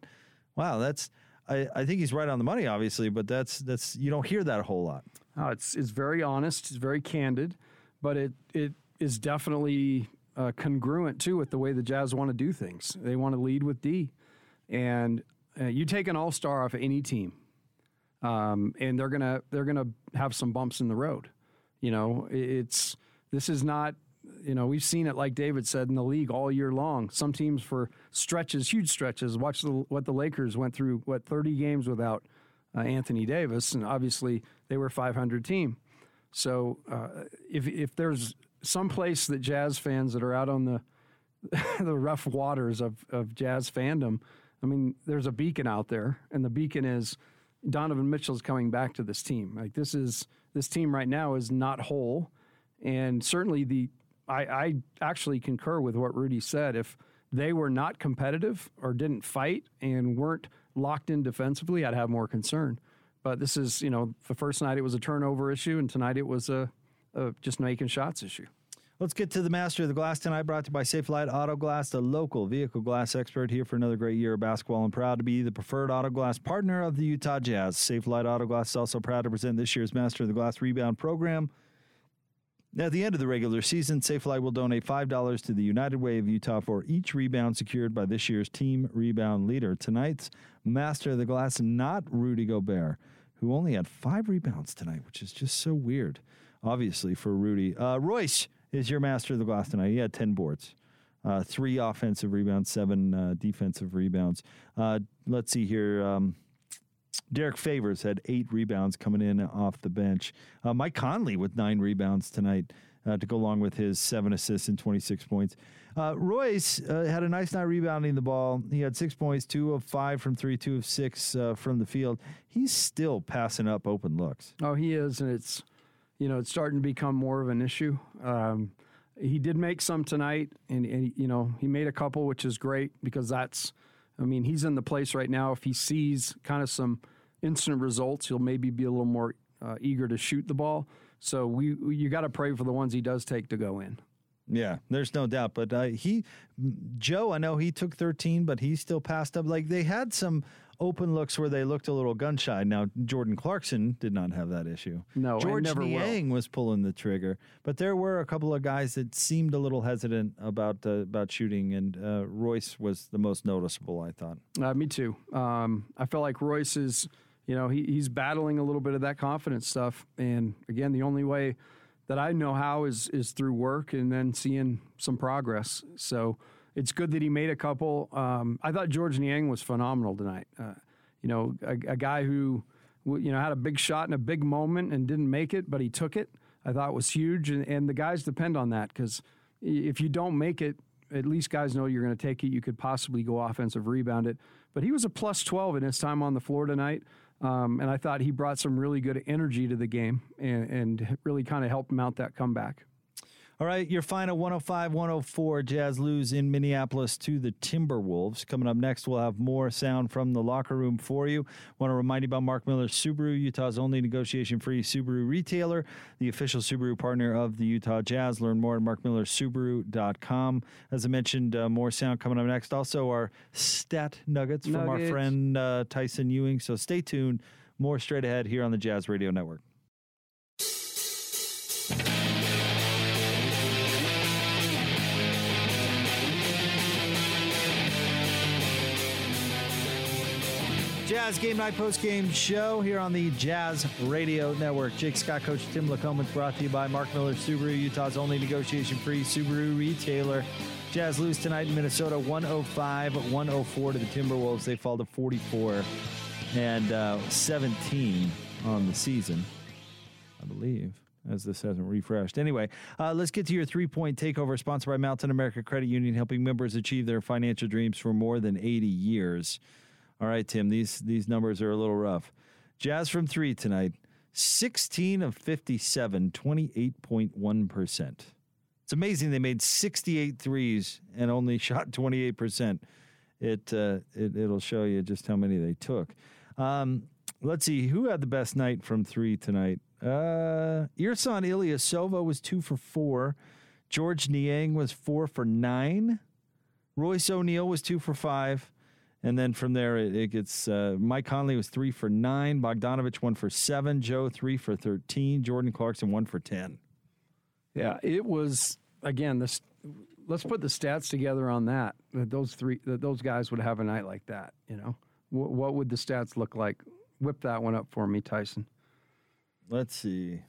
wow, that's I, I think he's right on the money, obviously, but that's that's you don't hear that a whole lot. Oh, it's it's very honest, it's very candid, but it it is definitely uh, congruent too with the way the Jazz want to do things. They want to lead with D, and uh, you take an all-star off of any team, um, and they're gonna they're gonna have some bumps in the road. You know, it's this is not. You know, we've seen it, like David said, in the league all year long. Some teams for stretches, huge stretches. Watch the, what the Lakers went through, what, thirty games without uh, Anthony Davis, and obviously they were a five hundred team. So uh, if if there's some place that Jazz fans that are out on the the rough waters of, of Jazz fandom, I mean, there's a beacon out there, and the beacon is Donovan Mitchell's coming back to this team. Like this is this team right now is not whole, and certainly the I, I actually concur with what Rudy said. If they were not competitive or didn't fight and weren't locked in defensively, I'd have more concern. But this is, you know, the first night it was a turnover issue, and tonight it was a, a just making shots issue. Let's get to the master of the glass tonight, brought to you by Safe Light Auto Glass, the local vehicle glass expert here for another great year of basketball and proud to be the preferred auto glass partner of the Utah Jazz. Safe Light Auto Glass is also proud to present this year's Master of the Glass Rebound Program. Now, at the end of the regular season, SafeLight will donate five dollars to the United Way of Utah for each rebound secured by this year's team rebound leader. Tonight's Master of the Glass, not Rudy Gobert, who only had five rebounds tonight, which is just so weird, obviously, for Rudy. Uh, Royce is your Master of the Glass tonight. He had ten boards, uh, three offensive rebounds, seven uh, defensive rebounds. Uh, let's see here. Um, Derek Favors had eight rebounds coming in off the bench. Uh, Mike Conley with nine rebounds tonight uh, to go along with his seven assists and twenty-six points. Uh, Royce uh, had a nice night rebounding the ball. He had six points, two of five from three, two of six uh, from the field. He's still passing up open looks. Oh, he is, and it's you know it's starting to become more of an issue. Um, he did make some tonight, and, and you know he made a couple, which is great because that's. I mean, he's in the place right now. If he sees kind of some instant results, he'll maybe be a little more uh, eager to shoot the ball. So we, we you got to pray for the ones he does take to go in. Yeah, there's no doubt. But uh, he, Joe, I know he took thirteen, but he still passed up. Like they had some open looks where they looked a little gun shy. Now Jordan Clarkson did not have that issue. No, George Niang was pulling the trigger, but there were a couple of guys that seemed a little hesitant about uh, about shooting, and uh, Royce was the most noticeable. I thought. Uh, me too. Um, I felt like Royce is, you know, he he's battling a little bit of that confidence stuff, and again, the only way that I know how is is through work and then seeing some progress. So. It's good that he made a couple. Um, I thought George Niang was phenomenal tonight. Uh, you know, a, a guy who, you know, had a big shot in a big moment and didn't make it, but he took it. I thought was huge, and, and the guys depend on that because if you don't make it, at least guys know you're going to take it. You could possibly go offensive rebound it. But he was a plus twelve in his time on the floor tonight, um, and I thought he brought some really good energy to the game and, and really kind of helped mount that comeback. All right, your final one oh five one oh four, Jazz lose in Minneapolis to the Timberwolves. Coming up next, we'll have more sound from the locker room for you. Want to remind you about Mark Miller Subaru, Utah's only negotiation-free Subaru retailer, the official Subaru partner of the Utah Jazz. Learn more at mark miller subaru dot com. As I mentioned, uh, more sound coming up next. Also, our stat nuggets, nuggets. from our friend uh, Tyson Ewing. So stay tuned. More straight ahead here on the Jazz Radio Network. Jazz Game Night Postgame Show here on the Jazz Radio Network. Jake Scott, Coach Tim LaComb, brought to you by Mark Miller Subaru, Utah's only negotiation-free Subaru retailer. Jazz lose tonight in Minnesota, one oh five one oh four to the Timberwolves. They fall to forty-four and seventeen on the season, I believe, as this hasn't refreshed. Anyway, uh, let's get to your three-point takeover, sponsored by Mountain America Credit Union, helping members achieve their financial dreams for more than eighty years. All right, Tim, these these numbers are a little rough. Jazz from three tonight, sixteen of fifty-seven, twenty-eight point one percent. It's amazing they made sixty-eight threes and only shot twenty-eight percent. It, uh, it, it'll show you just how many they took. Um, let's see, who had the best night from three tonight? Uh, Ersan İlyasova was two for four. George Niang was four for nine. Royce O'Neal was two for five. And then from there, it, it gets uh, Mike Conley was three for nine. Bogdanovich, one for seven. Joe, three for thirteen. Jordan Clarkson, one for ten. Yeah, it was, again, this. Let's put the stats together on that, that those three, that those guys would have a night like that, you know. W- what would the stats look like? Whip that one up for me, Tyson. Let's see.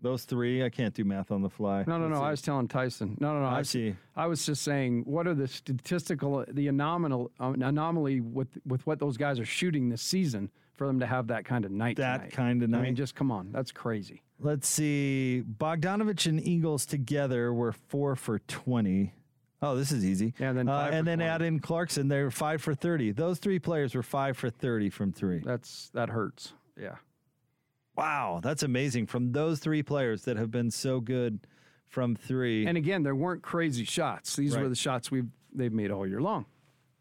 Those three, I can't do math on the fly. No, no, Let's no, see. I was telling Tyson. No, no, no. I, I see. I was just saying, what are the statistical, the anomal, um, anomaly with with what those guys are shooting this season for them to have that kind of night That tonight. kind of night. I mean, just come on. That's crazy. Let's see. Bogdanovich and Ingles together were four for twenty. Oh, this is easy. Yeah, and then, uh, and then add in Clarkson. They were five for thirty. Those three players were five for thirty from three. That's That hurts. Yeah. Wow, that's amazing. From those three players that have been so good from three. And again, there weren't crazy shots. These right. were the shots we've they've made all year long.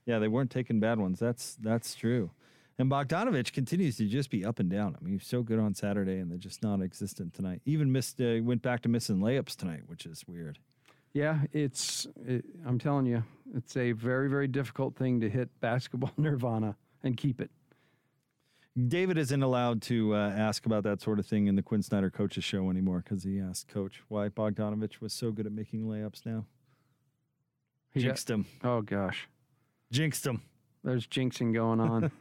Yeah, they weren't taking bad ones. That's that's true. And Bogdanovich continues to just be up and down. I mean, he's so good on Saturday, and they're just non-existent tonight. Even missed uh, went back to missing layups tonight, which is weird. Yeah, it's it, I'm telling you, it's a very, very difficult thing to hit basketball nirvana and keep it. David isn't allowed to uh, ask about that sort of thing in the Quinn Snyder Coaches Show anymore because he asked Coach why Bogdanovich was so good at making layups now. He Jinxed got, him. Oh, gosh. Jinxed him. There's jinxing going on.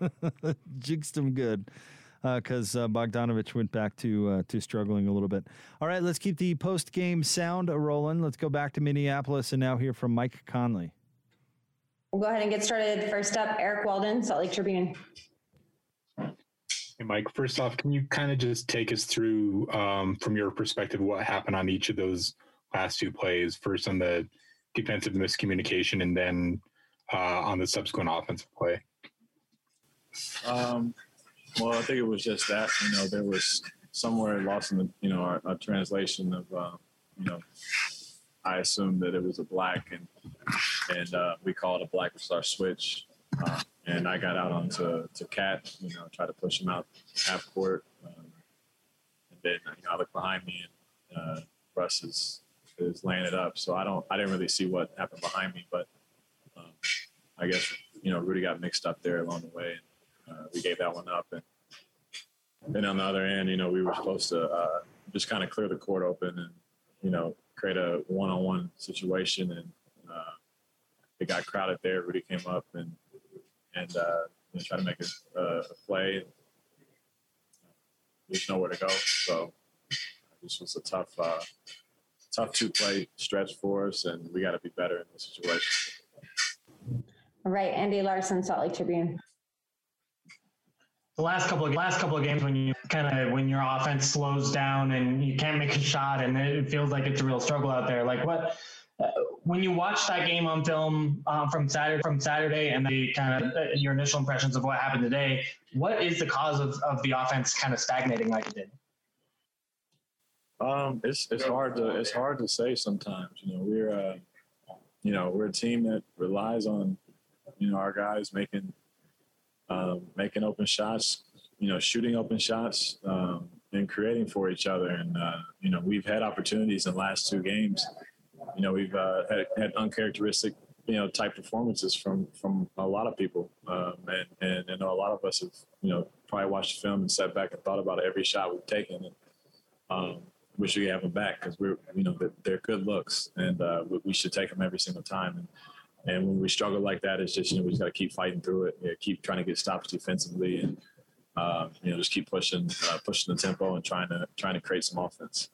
Jinxed him good because uh, uh, Bogdanovich went back to, uh, to struggling a little bit. All right, let's keep the post-game sound rolling. Let's go back to Minneapolis and now hear from Mike Conley. We'll go ahead and get started. First up, Eric Walden, Salt Lake Tribune. Hey Mike, first off, can you kind of just take us through um, from your perspective what happened on each of those last two plays, first on the defensive miscommunication and then uh, on the subsequent offensive play? Um, well, I think it was just that, you know, there was somewhere lost in the, you know, our, our translation of, uh, you know, I assumed that it was a black and, and uh, we called a black, which is our switch. Uh, and I got out onto to Cat, you know, try to push him out half court. Um, and then, you know, I look behind me and uh, Russ is, is laying it up. So I don't, I didn't really see what happened behind me, but um, I guess, you know, Rudy got mixed up there along the way. And, uh, we gave that one up. And then on the other end, you know, we were supposed to uh, just kind of clear the court open and, you know, create a one-on-one situation. And uh, it got crowded there. Rudy came up and, and uh, you know, try to make a, uh, a play. There's nowhere to go. So this was a tough, uh, tough two-play stretch for us, and we got to be better in this situation. All right, Andy Larson, Salt Lake Tribune. The last couple of last couple of games, when you kind of when your offense slows down and you can't make a shot, and it feels like it's a real struggle out there. Like what? Uh, when you watch that game on film um, from Saturday, from Saturday, and the kind of uh, your initial impressions of what happened today, what is the cause of, of the offense kind of stagnating like it did? Um, it's it's hard to it's hard to say sometimes. You know, we're uh, you know we're a team that relies on you know our guys making uh, making open shots, you know, shooting open shots, um, and creating for each other. And uh, you know, we've had opportunities in the last two games. You know, we've uh, had, had uncharacteristic, you know, type performances from, from a lot of people. Um, and, and, and a lot of us have, you know, probably watched the film and sat back and thought about every shot we've taken. And um, wish we could have them back because we're, you know, they're, they're good looks and uh, we should take them every single time. And and when we struggle like that, it's just, you know, we just got to keep fighting through it, you know, keep trying to get stops defensively and, uh, you know, just keep pushing, uh, pushing the tempo and trying to, trying to create some offense.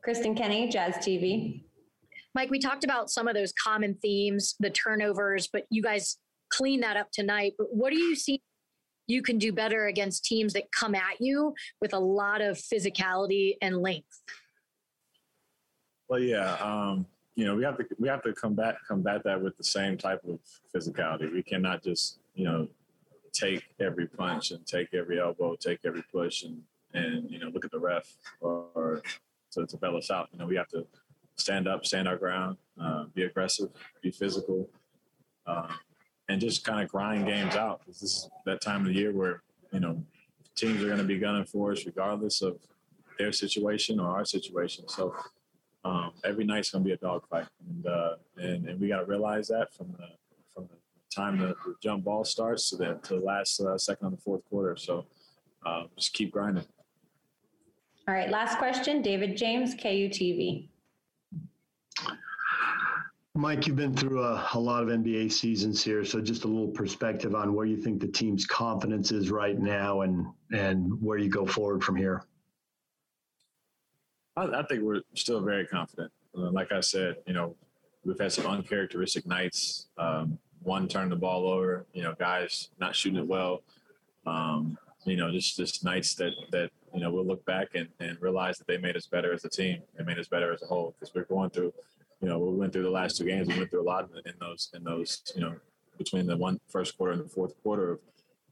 Kristen Kenny, Jazz T V. Mike, we talked about some of those common themes, the turnovers, but you guys clean that up tonight. But what do you see you can do better against teams that come at you with a lot of physicality and length? Well, yeah, um, you know, we have to we have to combat combat that with the same type of physicality. We cannot just, you know, take every punch and take every elbow, take every push, and and you know, look at the ref or. or So to bail us out, you know, we have to stand up, stand our ground, uh, be aggressive, be physical, uh, and just kind of grind games out. This is that time of the year where, you know, teams are going to be gunning for us regardless of their situation or our situation. So um, every night's going to be a dogfight, and, uh, and and we got to realize that from the from the time the jump ball starts to the, to the last uh, second of the fourth quarter. So uh, just keep grinding. All right, last question, David James, K U T V. Mike, you've been through a, a lot of N B A seasons here, so just a little perspective on where you think the team's confidence is right now and and where you go forward from here. I, I think we're still very confident. Like I said, you know, we've had some uncharacteristic nights. Um, one turned the ball over, you know, guys not shooting it well. Um, you know, just, just nights that, that, you know, we'll look back and, and realize that they made us better as a team. They made us better as a whole because we're going through, you know, we went through the last two games. We went through a lot in those, in those, you know, between the one first quarter and the fourth quarter of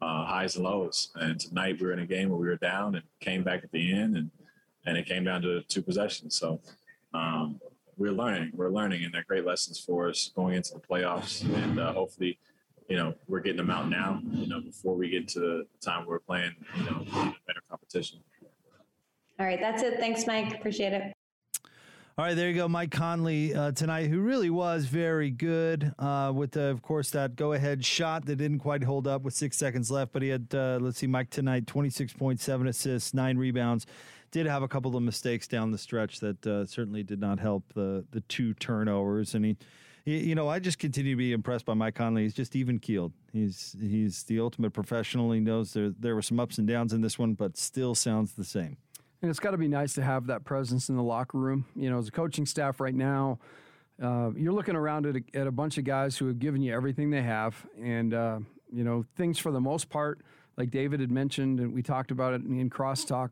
uh, highs and lows. And tonight we were in a game where we were down and came back at the end and, and it came down to two possessions. So, um, we're learning, we're learning, and they're great lessons for us going into the playoffs. And uh, hopefully, you know, we're getting them out now, you know, before we get to the time we're playing, you know, better competition. All right. That's it. Thanks, Mike. Appreciate it. All right. There you go. Mike Conley uh, tonight, who really was very good uh, with, the, of course, that go ahead shot that didn't quite hold up with six seconds left. But he had, uh, let's see, Mike tonight, twenty-six point seven assists, nine rebounds. Did have a couple of mistakes down the stretch that uh, certainly did not help the the two turnovers. And he, he, you know, I just continue to be impressed by Mike Conley. He's just even keeled. He's he's the ultimate professional. He knows there there were some ups and downs in this one, but still sounds the same. And it's got to be nice to have that presence in the locker room. You know, as a coaching staff right now, uh, you're looking around at a, at a bunch of guys who have given you everything they have, and uh, you know, things for the most part, like David had mentioned, and we talked about it in crosstalk.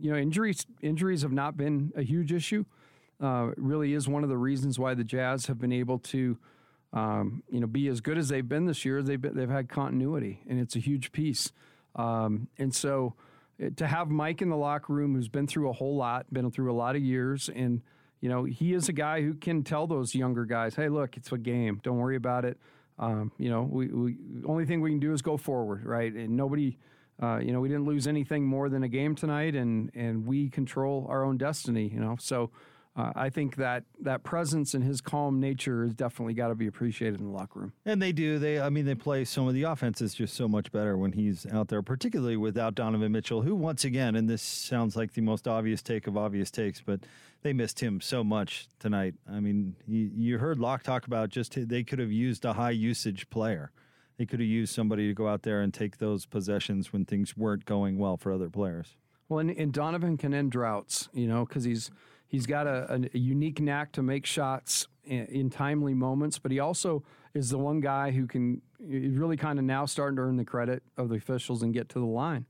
You know, injuries injuries have not been a huge issue. Uh, it really is one of the reasons why the Jazz have been able to, um, you know, be as good as they've been this year. They've been, they've had continuity, and it's a huge piece. Um, and so, it, to have Mike in the locker room, who's been through a whole lot, been through a lot of years, and you know, he is a guy who can tell those younger guys, "Hey, look, it's a game. Don't worry about it. Um, you know, we, we only thing we can do is go forward, right?" And nobody. Uh, you know, we didn't lose anything more than a game tonight, and, and we control our own destiny, you know. So uh, I think that that presence and his calm nature has definitely got to be appreciated in the locker room. And they do. They, I mean, they play some of the offenses just so much better when he's out there, particularly without Donovan Mitchell, who once again, and this sounds like the most obvious take of obvious takes, but they missed him so much tonight. I mean, you, you heard Locke talk about just they could have used a high-usage player. They could have used somebody to go out there and take those possessions when things weren't going well for other players. Well, and, and Donovan can end droughts, you know, because he's he's got a, a unique knack to make shots in, in timely moments, but he also is the one guy who can really kind of now starting to earn the credit of the officials and get to the line.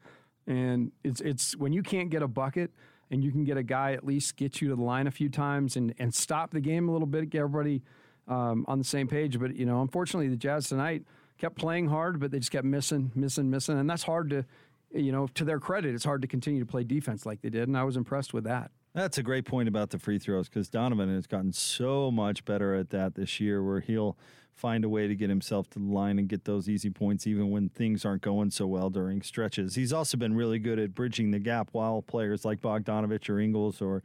And it's it's when you can't get a bucket and you can get a guy at least get you to the line a few times and, and stop the game a little bit, get everybody um, on the same page. But, you know, unfortunately, the Jazz tonight – kept playing hard, but they just kept missing, missing, missing. And that's hard to, you know, to their credit, it's hard to continue to play defense like they did. And I was impressed with that. That's a great point about the free throws because Donovan has gotten so much better at that this year where he'll find a way to get himself to the line and get those easy points even when things aren't going so well during stretches. He's also been really good at bridging the gap while players like Bogdanovich or Ingles or,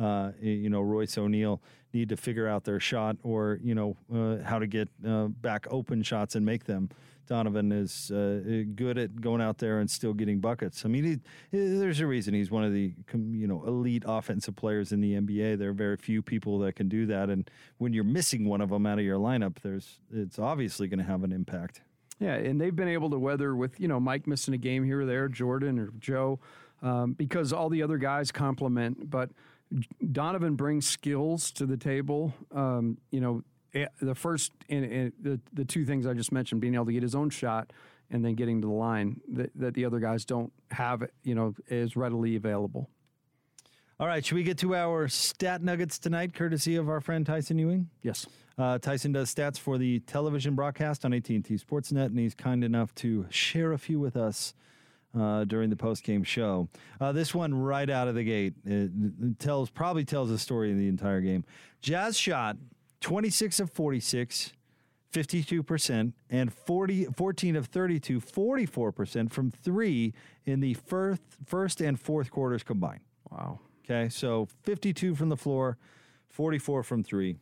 uh, you know, Royce O'Neal need to figure out their shot or, you know, uh, how to get uh, back open shots and make them. Donovan is uh, good at going out there and still getting buckets. I mean, he, there's a reason he's one of the, you know, elite offensive players in the N B A. There are very few people that can do that. And when you're missing one of them out of your lineup, there's it's obviously going to have an impact. Yeah, and they've been able to weather with, you know, Mike missing a game here or there, Jordan or Joe, um, because all the other guys complement. But Donovan brings skills to the table. Um, you know, the first and, and the the two things I just mentioned, being able to get his own shot and then getting to the line that, that the other guys don't have, you know, is readily available. All right, should we get to our stat nuggets tonight, courtesy of our friend Tyson Ewing? Yes. Uh, Tyson does stats for the television broadcast on A T and T Sportsnet, and he's kind enough to share a few with us Uh, during the post-game show. Uh, this one right out of the gate it tells probably tells the story of the entire game. Jazz shot twenty-six of forty-six, fifty-two percent, and forty, fourteen of thirty-two, forty-four percent from three in the first, first and fourth quarters combined. Wow. Okay, so fifty-two from the floor, forty-four from three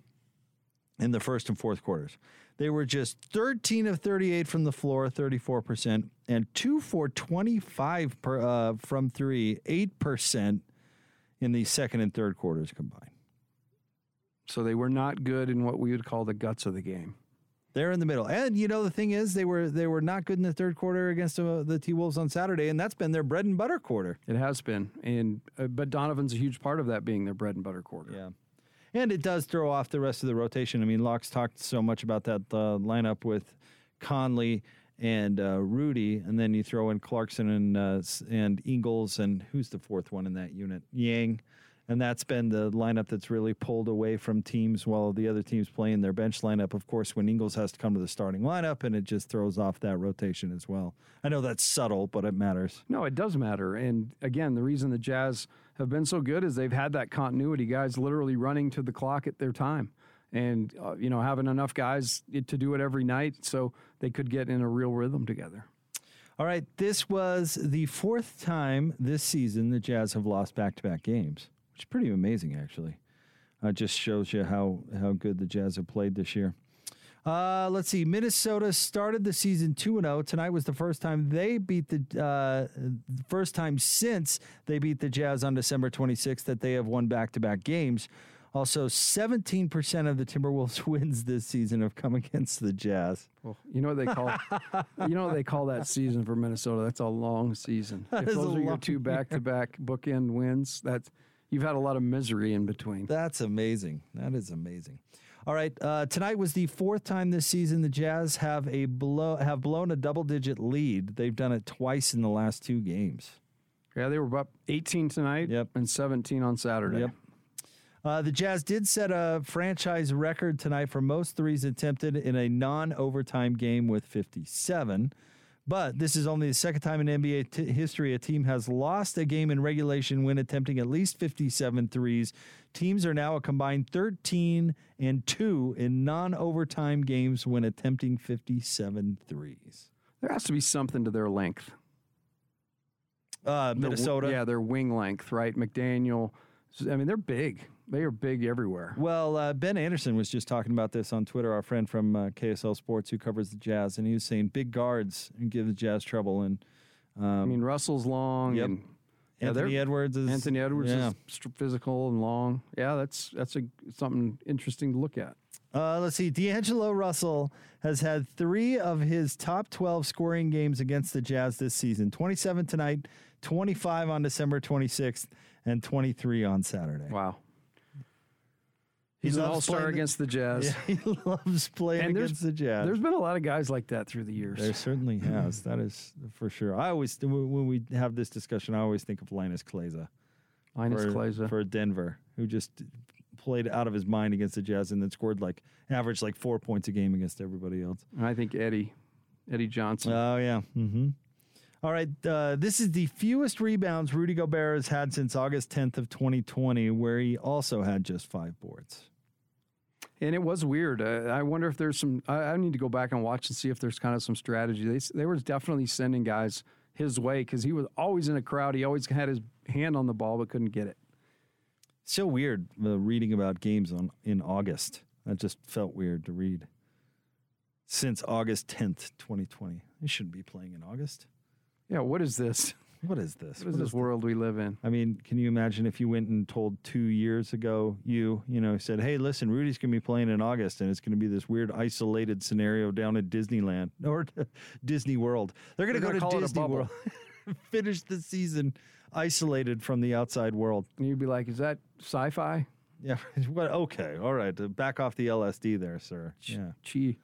in the first and fourth quarters. They were just thirteen of thirty-eight from the floor, thirty-four percent, and two for twenty-five per, uh, from three, eight percent in the second and third quarters combined. So they were not good in what we would call the guts of the game. They're in the middle. And, you know, the thing is, they were they were not good in the third quarter against uh, the T-Wolves on Saturday, and that's been their bread-and-butter quarter. It has been. and uh, But Donovan's a huge part of that being their bread-and-butter quarter. Yeah. And it does throw off the rest of the rotation. I mean, Locke's talked so much about that uh, lineup with Conley and uh, Rudy, and then you throw in Clarkson and, uh, and Ingles, and who's the fourth one in that unit? Yang. And that's been the lineup that's really pulled away from teams while the other teams play in their bench lineup. Of course, when Ingles has to come to the starting lineup, and it just throws off that rotation as well. I know that's subtle, but it matters. No, it does matter. And again, the reason the Jazz have been so good is they've had that continuity, guys literally running to the clock at their time and, uh, you know, having enough guys to do it every night so they could get in a real rhythm together. All right, this was the fourth time this season the Jazz have lost back-to-back games. It's pretty amazing, actually. It uh, just shows you how, how good the Jazz have played this year. Uh, let's see. Minnesota started the season two and oh. Tonight was the first time they beat the uh, first time since they beat the Jazz on December twenty-sixth that they have won back-to-back games. Also, seventeen percent of the Timberwolves wins this season have come against the Jazz. Well, you know what they call you know what they call that season for Minnesota. That's a long season. That if those are your two back-to-back year. bookend wins, that's you've had a lot of misery in between. That's amazing. That is amazing. All right, uh, tonight was the fourth time this season the Jazz have a blow have blown a double-digit lead. They've done it twice in the last two games. Yeah, they were up eighteen tonight yep. and seventeen on Saturday. Yep. Uh, the Jazz did set a franchise record tonight for most threes attempted in a non-overtime game with fifty-seven. But this is only the second time in N B A t- history a team has lost a game in regulation when attempting at least fifty-seven threes. Teams are now a combined thirteen and two in non-overtime games when attempting fifty-seven threes. There has to be something to their length. Uh, Minnesota? The, yeah, their wing length, right? McDaniel. I mean, they're big. They are big everywhere. Well, uh, Ben Anderson was just talking about this on Twitter, our friend from uh, K S L Sports who covers the Jazz, and he was saying big guards give the Jazz trouble. And um, I mean, Russell's long. Yep. And, yeah, Anthony Edwards is Anthony Edwards yeah. is physical and long. Yeah, that's that's a, something interesting to look at. Uh, let's see. D'Angelo Russell has had three of his top twelve scoring games against the Jazz this season. twenty-seven tonight, twenty-five on December twenty-sixth, and twenty-three on Saturday. Wow. He's he an all-star against the, the Jazz. Yeah, he loves playing against the Jazz. There's been a lot of guys like that through the years. There certainly has. That is for sure. I always, when we have this discussion, I always think of Linus Kleza. Linus for, Kleza. For Denver, who just played out of his mind against the Jazz and then scored like averaged like four points a game against everybody else. I think Eddie, Eddie Johnson. Oh yeah. Mm-hmm. All right. Uh, this is the fewest rebounds Rudy Gobert has had since August tenth of twenty twenty, where he also had just five boards. And it was weird. Uh, I wonder if there's some. I, I need to go back and watch and see if there's kind of some strategy. They they were definitely sending guys his way because he was always in a crowd. He always had his hand on the ball but couldn't get it. So weird uh, reading about games on in August. That just felt weird to read. Since August tenth, twenty twenty. They shouldn't be playing in August. Yeah, what is this? What is this? What is what this is world th- we live in? I mean, can you imagine if you went and told two years ago, you, you know, said, hey, listen, Rudy's going to be playing in August, and it's going to be this weird isolated scenario down at Disneyland or Disney World. They're going to go to Disney World. Finish the season isolated from the outside world. And you'd be like, is that sci-fi? Yeah. What? Okay. All right. Back off the L S D there, sir. Ch- yeah. Gee.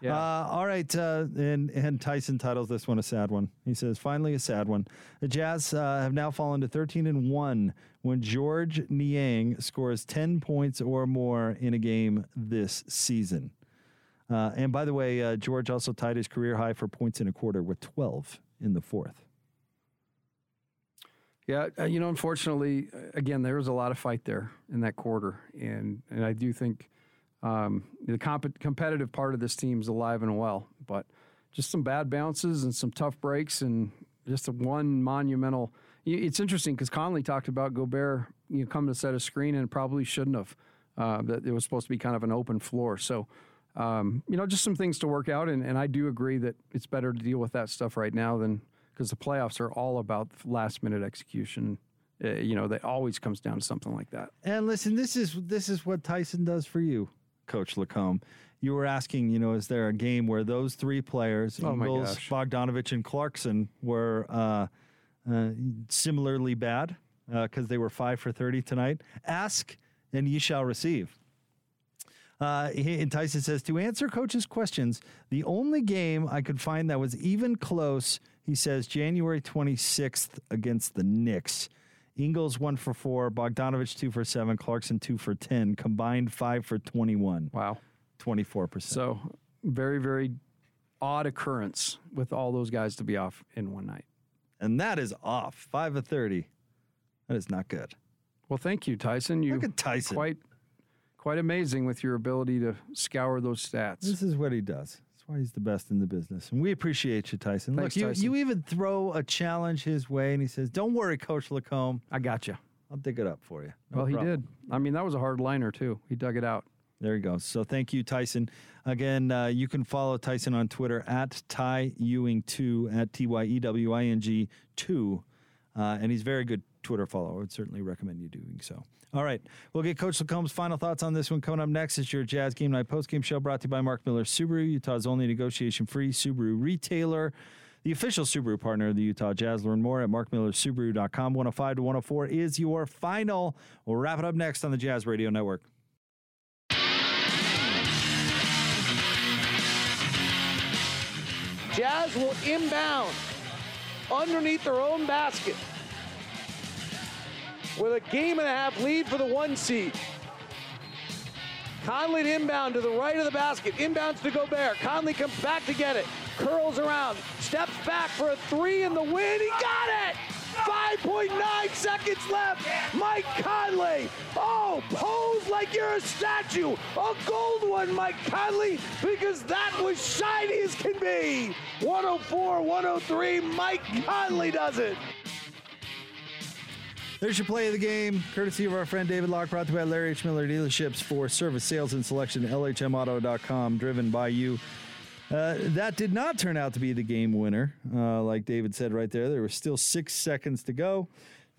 Yeah. Uh, all right, uh, and, and Tyson titles this one a sad one. He says, finally a sad one. The Jazz uh, have now fallen to thirteen and one when George Niang scores ten points or more in a game this season. Uh, and by the way, uh, George also tied his career high for points in a quarter with twelve in the fourth. Yeah, you know, unfortunately, again, there was a lot of fight there in that quarter, and and I do think um, the comp- competitive part of this team is alive and well, but just some bad bounces and some tough breaks and just a one monumental. It's interesting because Conley talked about Gobert, you know, coming to set a screen and probably shouldn't have. Uh, that it was supposed to be kind of an open floor, so um, you know, just some things to work out. And, and I do agree that it's better to deal with that stuff right now than because the playoffs are all about last minute execution. Uh, you know, that always comes down to something like that. And listen, this is this is what Tyson does for you, Coach Lacombe. You were asking, you know, is there a game where those three players, oh Ingles, Bogdanovich, and Clarkson, were uh, uh, similarly bad because uh, they were five for thirty tonight? Ask, and ye shall receive. Uh, and Tyson says, to answer coach's questions, the only game I could find that was even close, he says, January twenty-sixth against the Knicks. Ingles one for four, Bogdanovich two for seven, Clarkson two for ten, combined five for twenty-one. Wow, twenty-four percent. So very, very odd occurrence with all those guys to be off in one night. And that is off five of thirty. That is not good. Well, thank you, Tyson. You Look at Tyson. Quite, quite amazing with your ability to scour those stats. This is what he does. That's why he's the best in the business. And we appreciate you, Tyson. Thanks, Look, you, Tyson. You even throw a challenge his way, and he says, don't worry, Coach Lacombe. I got you. I'll dig it up for you. No well, problem. He did. I mean, that was a hard liner, too. He dug it out. There you go. So thank you, Tyson. Again, uh, you can follow Tyson on Twitter at Ty Ewing two, at T Y E W I N G two. Uh, and he's a very good Twitter follower. I would certainly recommend you doing so. All right. We'll get Coach Lacomb's final thoughts on this one coming up next. It's your Jazz Game Night postgame show brought to you by Mark Miller Subaru, Utah's only negotiation-free Subaru retailer, the official Subaru partner of the Utah Jazz. Learn more at mark miller subaru dot com. one oh five to one oh four is your final. We'll wrap it up next on the Jazz Radio Network. Jazz will inbound underneath their own basket with a game and a half lead for the one seed. Conley to inbound to the right of the basket. Inbounds to Gobert. Conley comes back to get it. Curls around. Steps back for a three in the win. He got it! five point nine seconds left. Mike Conley. Oh, pose like you're a statue. A gold one, Mike Conley, because that was shiny as can be. one oh four to one oh three, Mike Conley does it. There's your play of the game, courtesy of our friend David Locke, brought to you by Larry H. Miller Dealerships for service, sales, and selection, L H M auto dot com, driven by you. Uh, that did not turn out to be the game winner. Uh, like David said right there, there was still six seconds to go.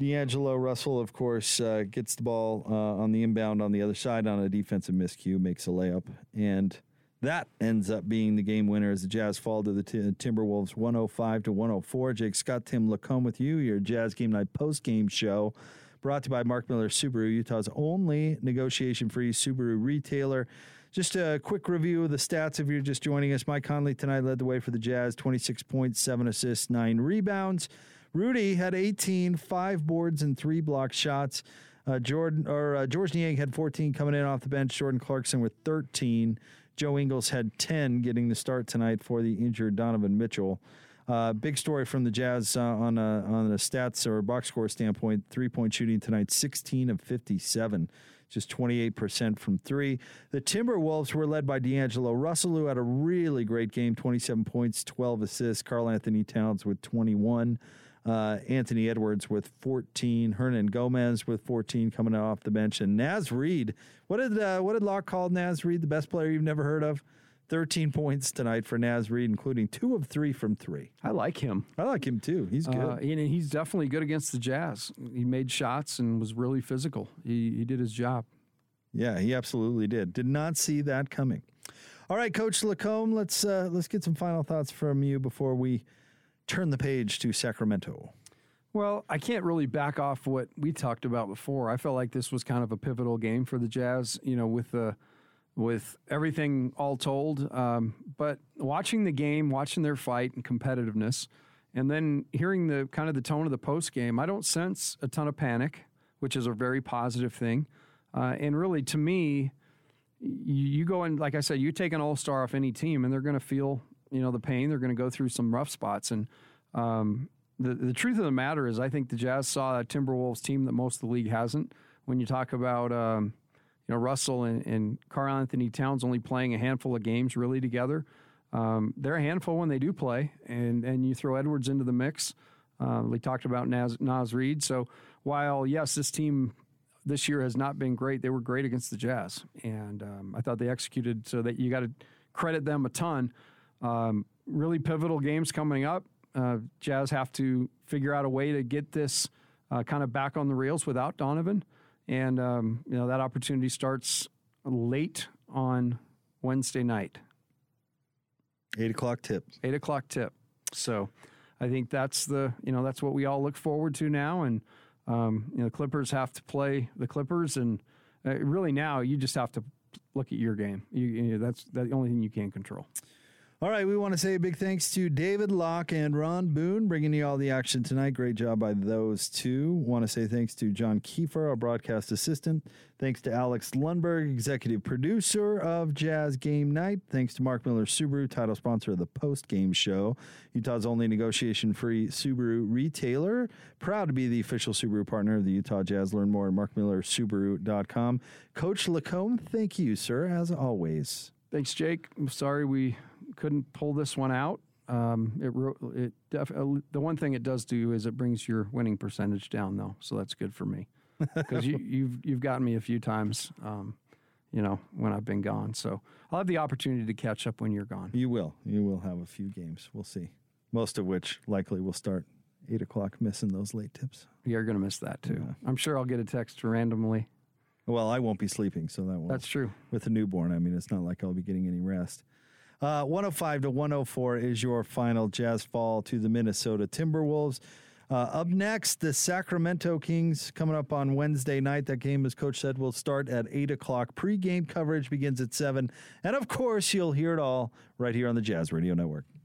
D'Angelo Russell, of course, uh, gets the ball uh, on the inbound on the other side on a defensive miscue, makes a layup, and that ends up being the game winner as the Jazz fall to the t- Timberwolves one oh five to one oh four. Jake Scott, Tim LaComb with you, your Jazz Game Night post-game show brought to you by Mark Miller Subaru, Utah's only negotiation-free Subaru retailer. Just a quick review of the stats if you're just joining us. Mike Conley tonight led the way for the Jazz, twenty-six points, seven assists, nine rebounds. Rudy had eighteen, five boards, and three block shots. Uh, Jordan or uh, George Niang had fourteen coming in off the bench. Jordan Clarkson with thirteen. Joe Ingles had ten, getting the start tonight for the injured Donovan Mitchell. Uh, big story from the Jazz uh, on a, on a stats or box score standpoint. Three-point shooting tonight, sixteen of fifty-seven, just twenty-eight percent from three. The Timberwolves were led by D'Angelo Russell, who had a really great game, twenty-seven points, twelve assists. Karl-Anthony Towns with twenty-one. Uh, Anthony Edwards with fourteen, Hernangómez with fourteen coming off the bench, and Naz Reed. What did uh, what did Locke call Naz Reed, the best player you've never heard of? thirteen points tonight for Naz Reed, including two of three from three. I like him. I like him too. He's good. Uh, and he's definitely good against the Jazz. He made shots and was really physical. He he did his job. Yeah, he absolutely did. Did not see that coming. All right, Coach Lacombe, let's uh, let's get some final thoughts from you before we turn the page to Sacramento. Well, I can't really back off what we talked about before. I felt like this was kind of a pivotal game for the Jazz, you know, with the with everything all told. Um, but watching the game, watching their fight and competitiveness, and then hearing the kind of the tone of the post game, I don't sense a ton of panic, which is a very positive thing. Uh, and really, to me, you go and like I said, you take an all-star off any team, and they're going to feel, you know, the pain. They're going to go through some rough spots. And um, the, the truth of the matter is I think the Jazz saw a Timberwolves team that most of the league hasn't. When you talk about, um, you know, Russell and, and Karl-Anthony Towns only playing a handful of games really together, um, they're a handful when they do play. And, and you throw Edwards into the mix. Uh, we talked about Naz, Naz Reed. So while, yes, this team this year has not been great. They were great against the Jazz, and um, I thought they executed, so that you got to credit them a ton. Um, really pivotal games coming up. Uh, Jazz have to figure out a way to get this uh, kind of back on the rails without Donovan, and um, you know, that opportunity starts late on Wednesday night. Eight o'clock tip. Eight o'clock tip. So I think that's the you know that's what we all look forward to now, and um, you know, Clippers have to play the Clippers, and uh, really now you just have to look at your game. You, you know, that's the only thing you can control. All right, we want to say a big thanks to David Locke and Ron Boone, bringing you all the action tonight. Great job by those two. Want to say thanks to John Kiefer, our broadcast assistant. Thanks to Alex Lundberg, executive producer of Jazz Game Night. Thanks to Mark Miller Subaru, title sponsor of the post-game show, Utah's only negotiation-free Subaru retailer. Proud to be the official Subaru partner of the Utah Jazz. Learn more at mark miller subaru dot com. Coach Lacomb, thank you, sir, as always. Thanks, Jake. I'm sorry we couldn't pull this one out. Um, it it def, uh, the one thing it does do is it brings your winning percentage down, though, so that's good for me, because you, you've you've gotten me a few times, um, you know, when I've been gone. So I'll have the opportunity to catch up when you're gone. You will. You will have a few games. We'll see. Most of which likely will start eight o'clock. Missing those late tips. You're going to miss that too. Yeah. I'm sure I'll get a text randomly. Well, I won't be sleeping, so that won't. That's true. With a newborn, I mean, it's not like I'll be getting any rest. Uh, one oh five to one oh four is your final. Jazz fall to the Minnesota Timberwolves. Uh, up next, the Sacramento Kings coming up on Wednesday night. That game, as Coach said, will start at eight o'clock. Pre-game coverage begins at seven. And, of course, you'll hear it all right here on the Jazz Radio Network.